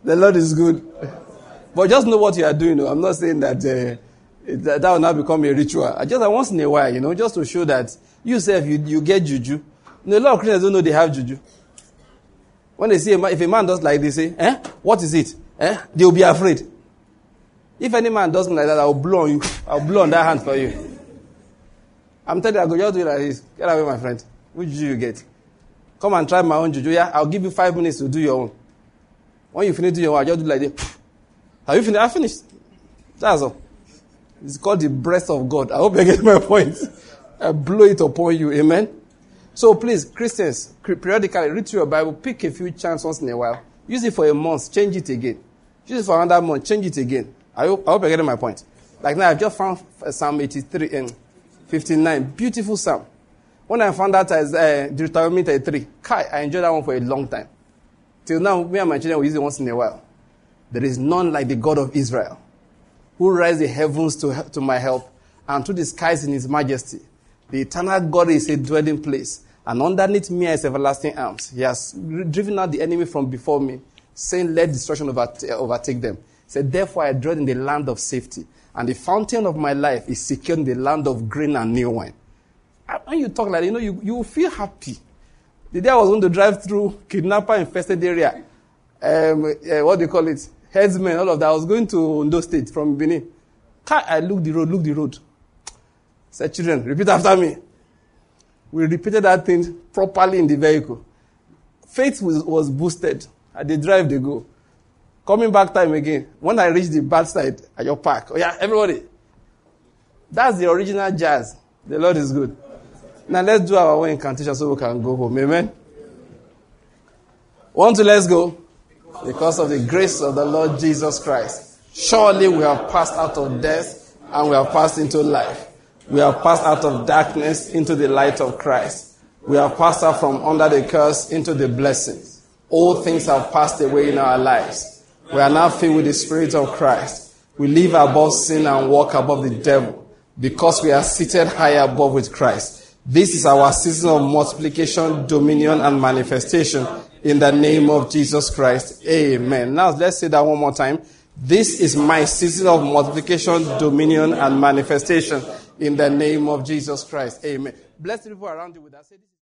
The Lord is good. But just know what you are doing. I'm not saying that uh, it, that will now become a ritual. I just like once in a while, you know, just to show that yourself, you you get juju. You know, a lot of Christians don't know they have juju. When they see a man, if a man does like this, say, eh, what is it? Eh, they will be afraid. If any man does like that, I will blow on you. I will blow on that hand for you. I'm telling you, I go just do it like this. Get away, my friend. Which juju you get? Come and try my own juju. Yeah, I'll give you five minutes to do your own. When you finish doing your own, I just do like this. Have you finished? I finished. That's all. It's called the breath of God. I hope you get my point. I blow it upon you. Amen. So please, Christians, periodically read through your Bible. Pick a few chunks once in a while. Use it for a month. Change it again. Use it for another month. Change it again. I hope I hope you're getting my point. Like now, I've just found Psalm eighty-three and fifty-nine. Beautiful Psalm. When I found that as uh, Deuteronomy thirty-three, Kai, I enjoyed that one for a long time. Till now, me and my children will use it once in a while. There is none like the God of Israel, who raised the heavens to, to my help, and through the skies in his majesty. The eternal God is a dwelling place, and underneath me are his everlasting arms. He has driven out the enemy from before me, saying, let destruction overtake, overtake them. He said, therefore I dwell in the land of safety, and the fountain of my life is secured in the land of green and new wine. When you talk like that, you know, you, you feel happy. The day I was going to drive through kidnapper-infested area, um, uh, what do you call it? Headsmen, all of that. I was going to Ondo State from Benin. I looked the road, looked the road. I said, children, repeat after me. We repeated that thing properly in the vehicle. Faith was, was boosted. I did drive the go. Coming back time again. When I reached the bad side, I just park. Oh yeah, everybody. That's the original jazz. The Lord is good. Now let's do our own incantation so we can go home. Amen. One, two, let's go. Because of the grace of the Lord Jesus Christ, surely we have passed out of death and we have passed into life. We have passed out of darkness into the light of Christ. We have passed out from under the curse into the blessing. All things have passed away in our lives. We are now filled with the Spirit of Christ. We live above sin and walk above the devil because we are seated high above with Christ. This is our season of multiplication, dominion, and manifestation. In the name of Jesus Christ. Amen. Now let's say that one more time. This is my season of multiplication, dominion, and manifestation in the name of Jesus Christ. Amen. Bless the people around you with that.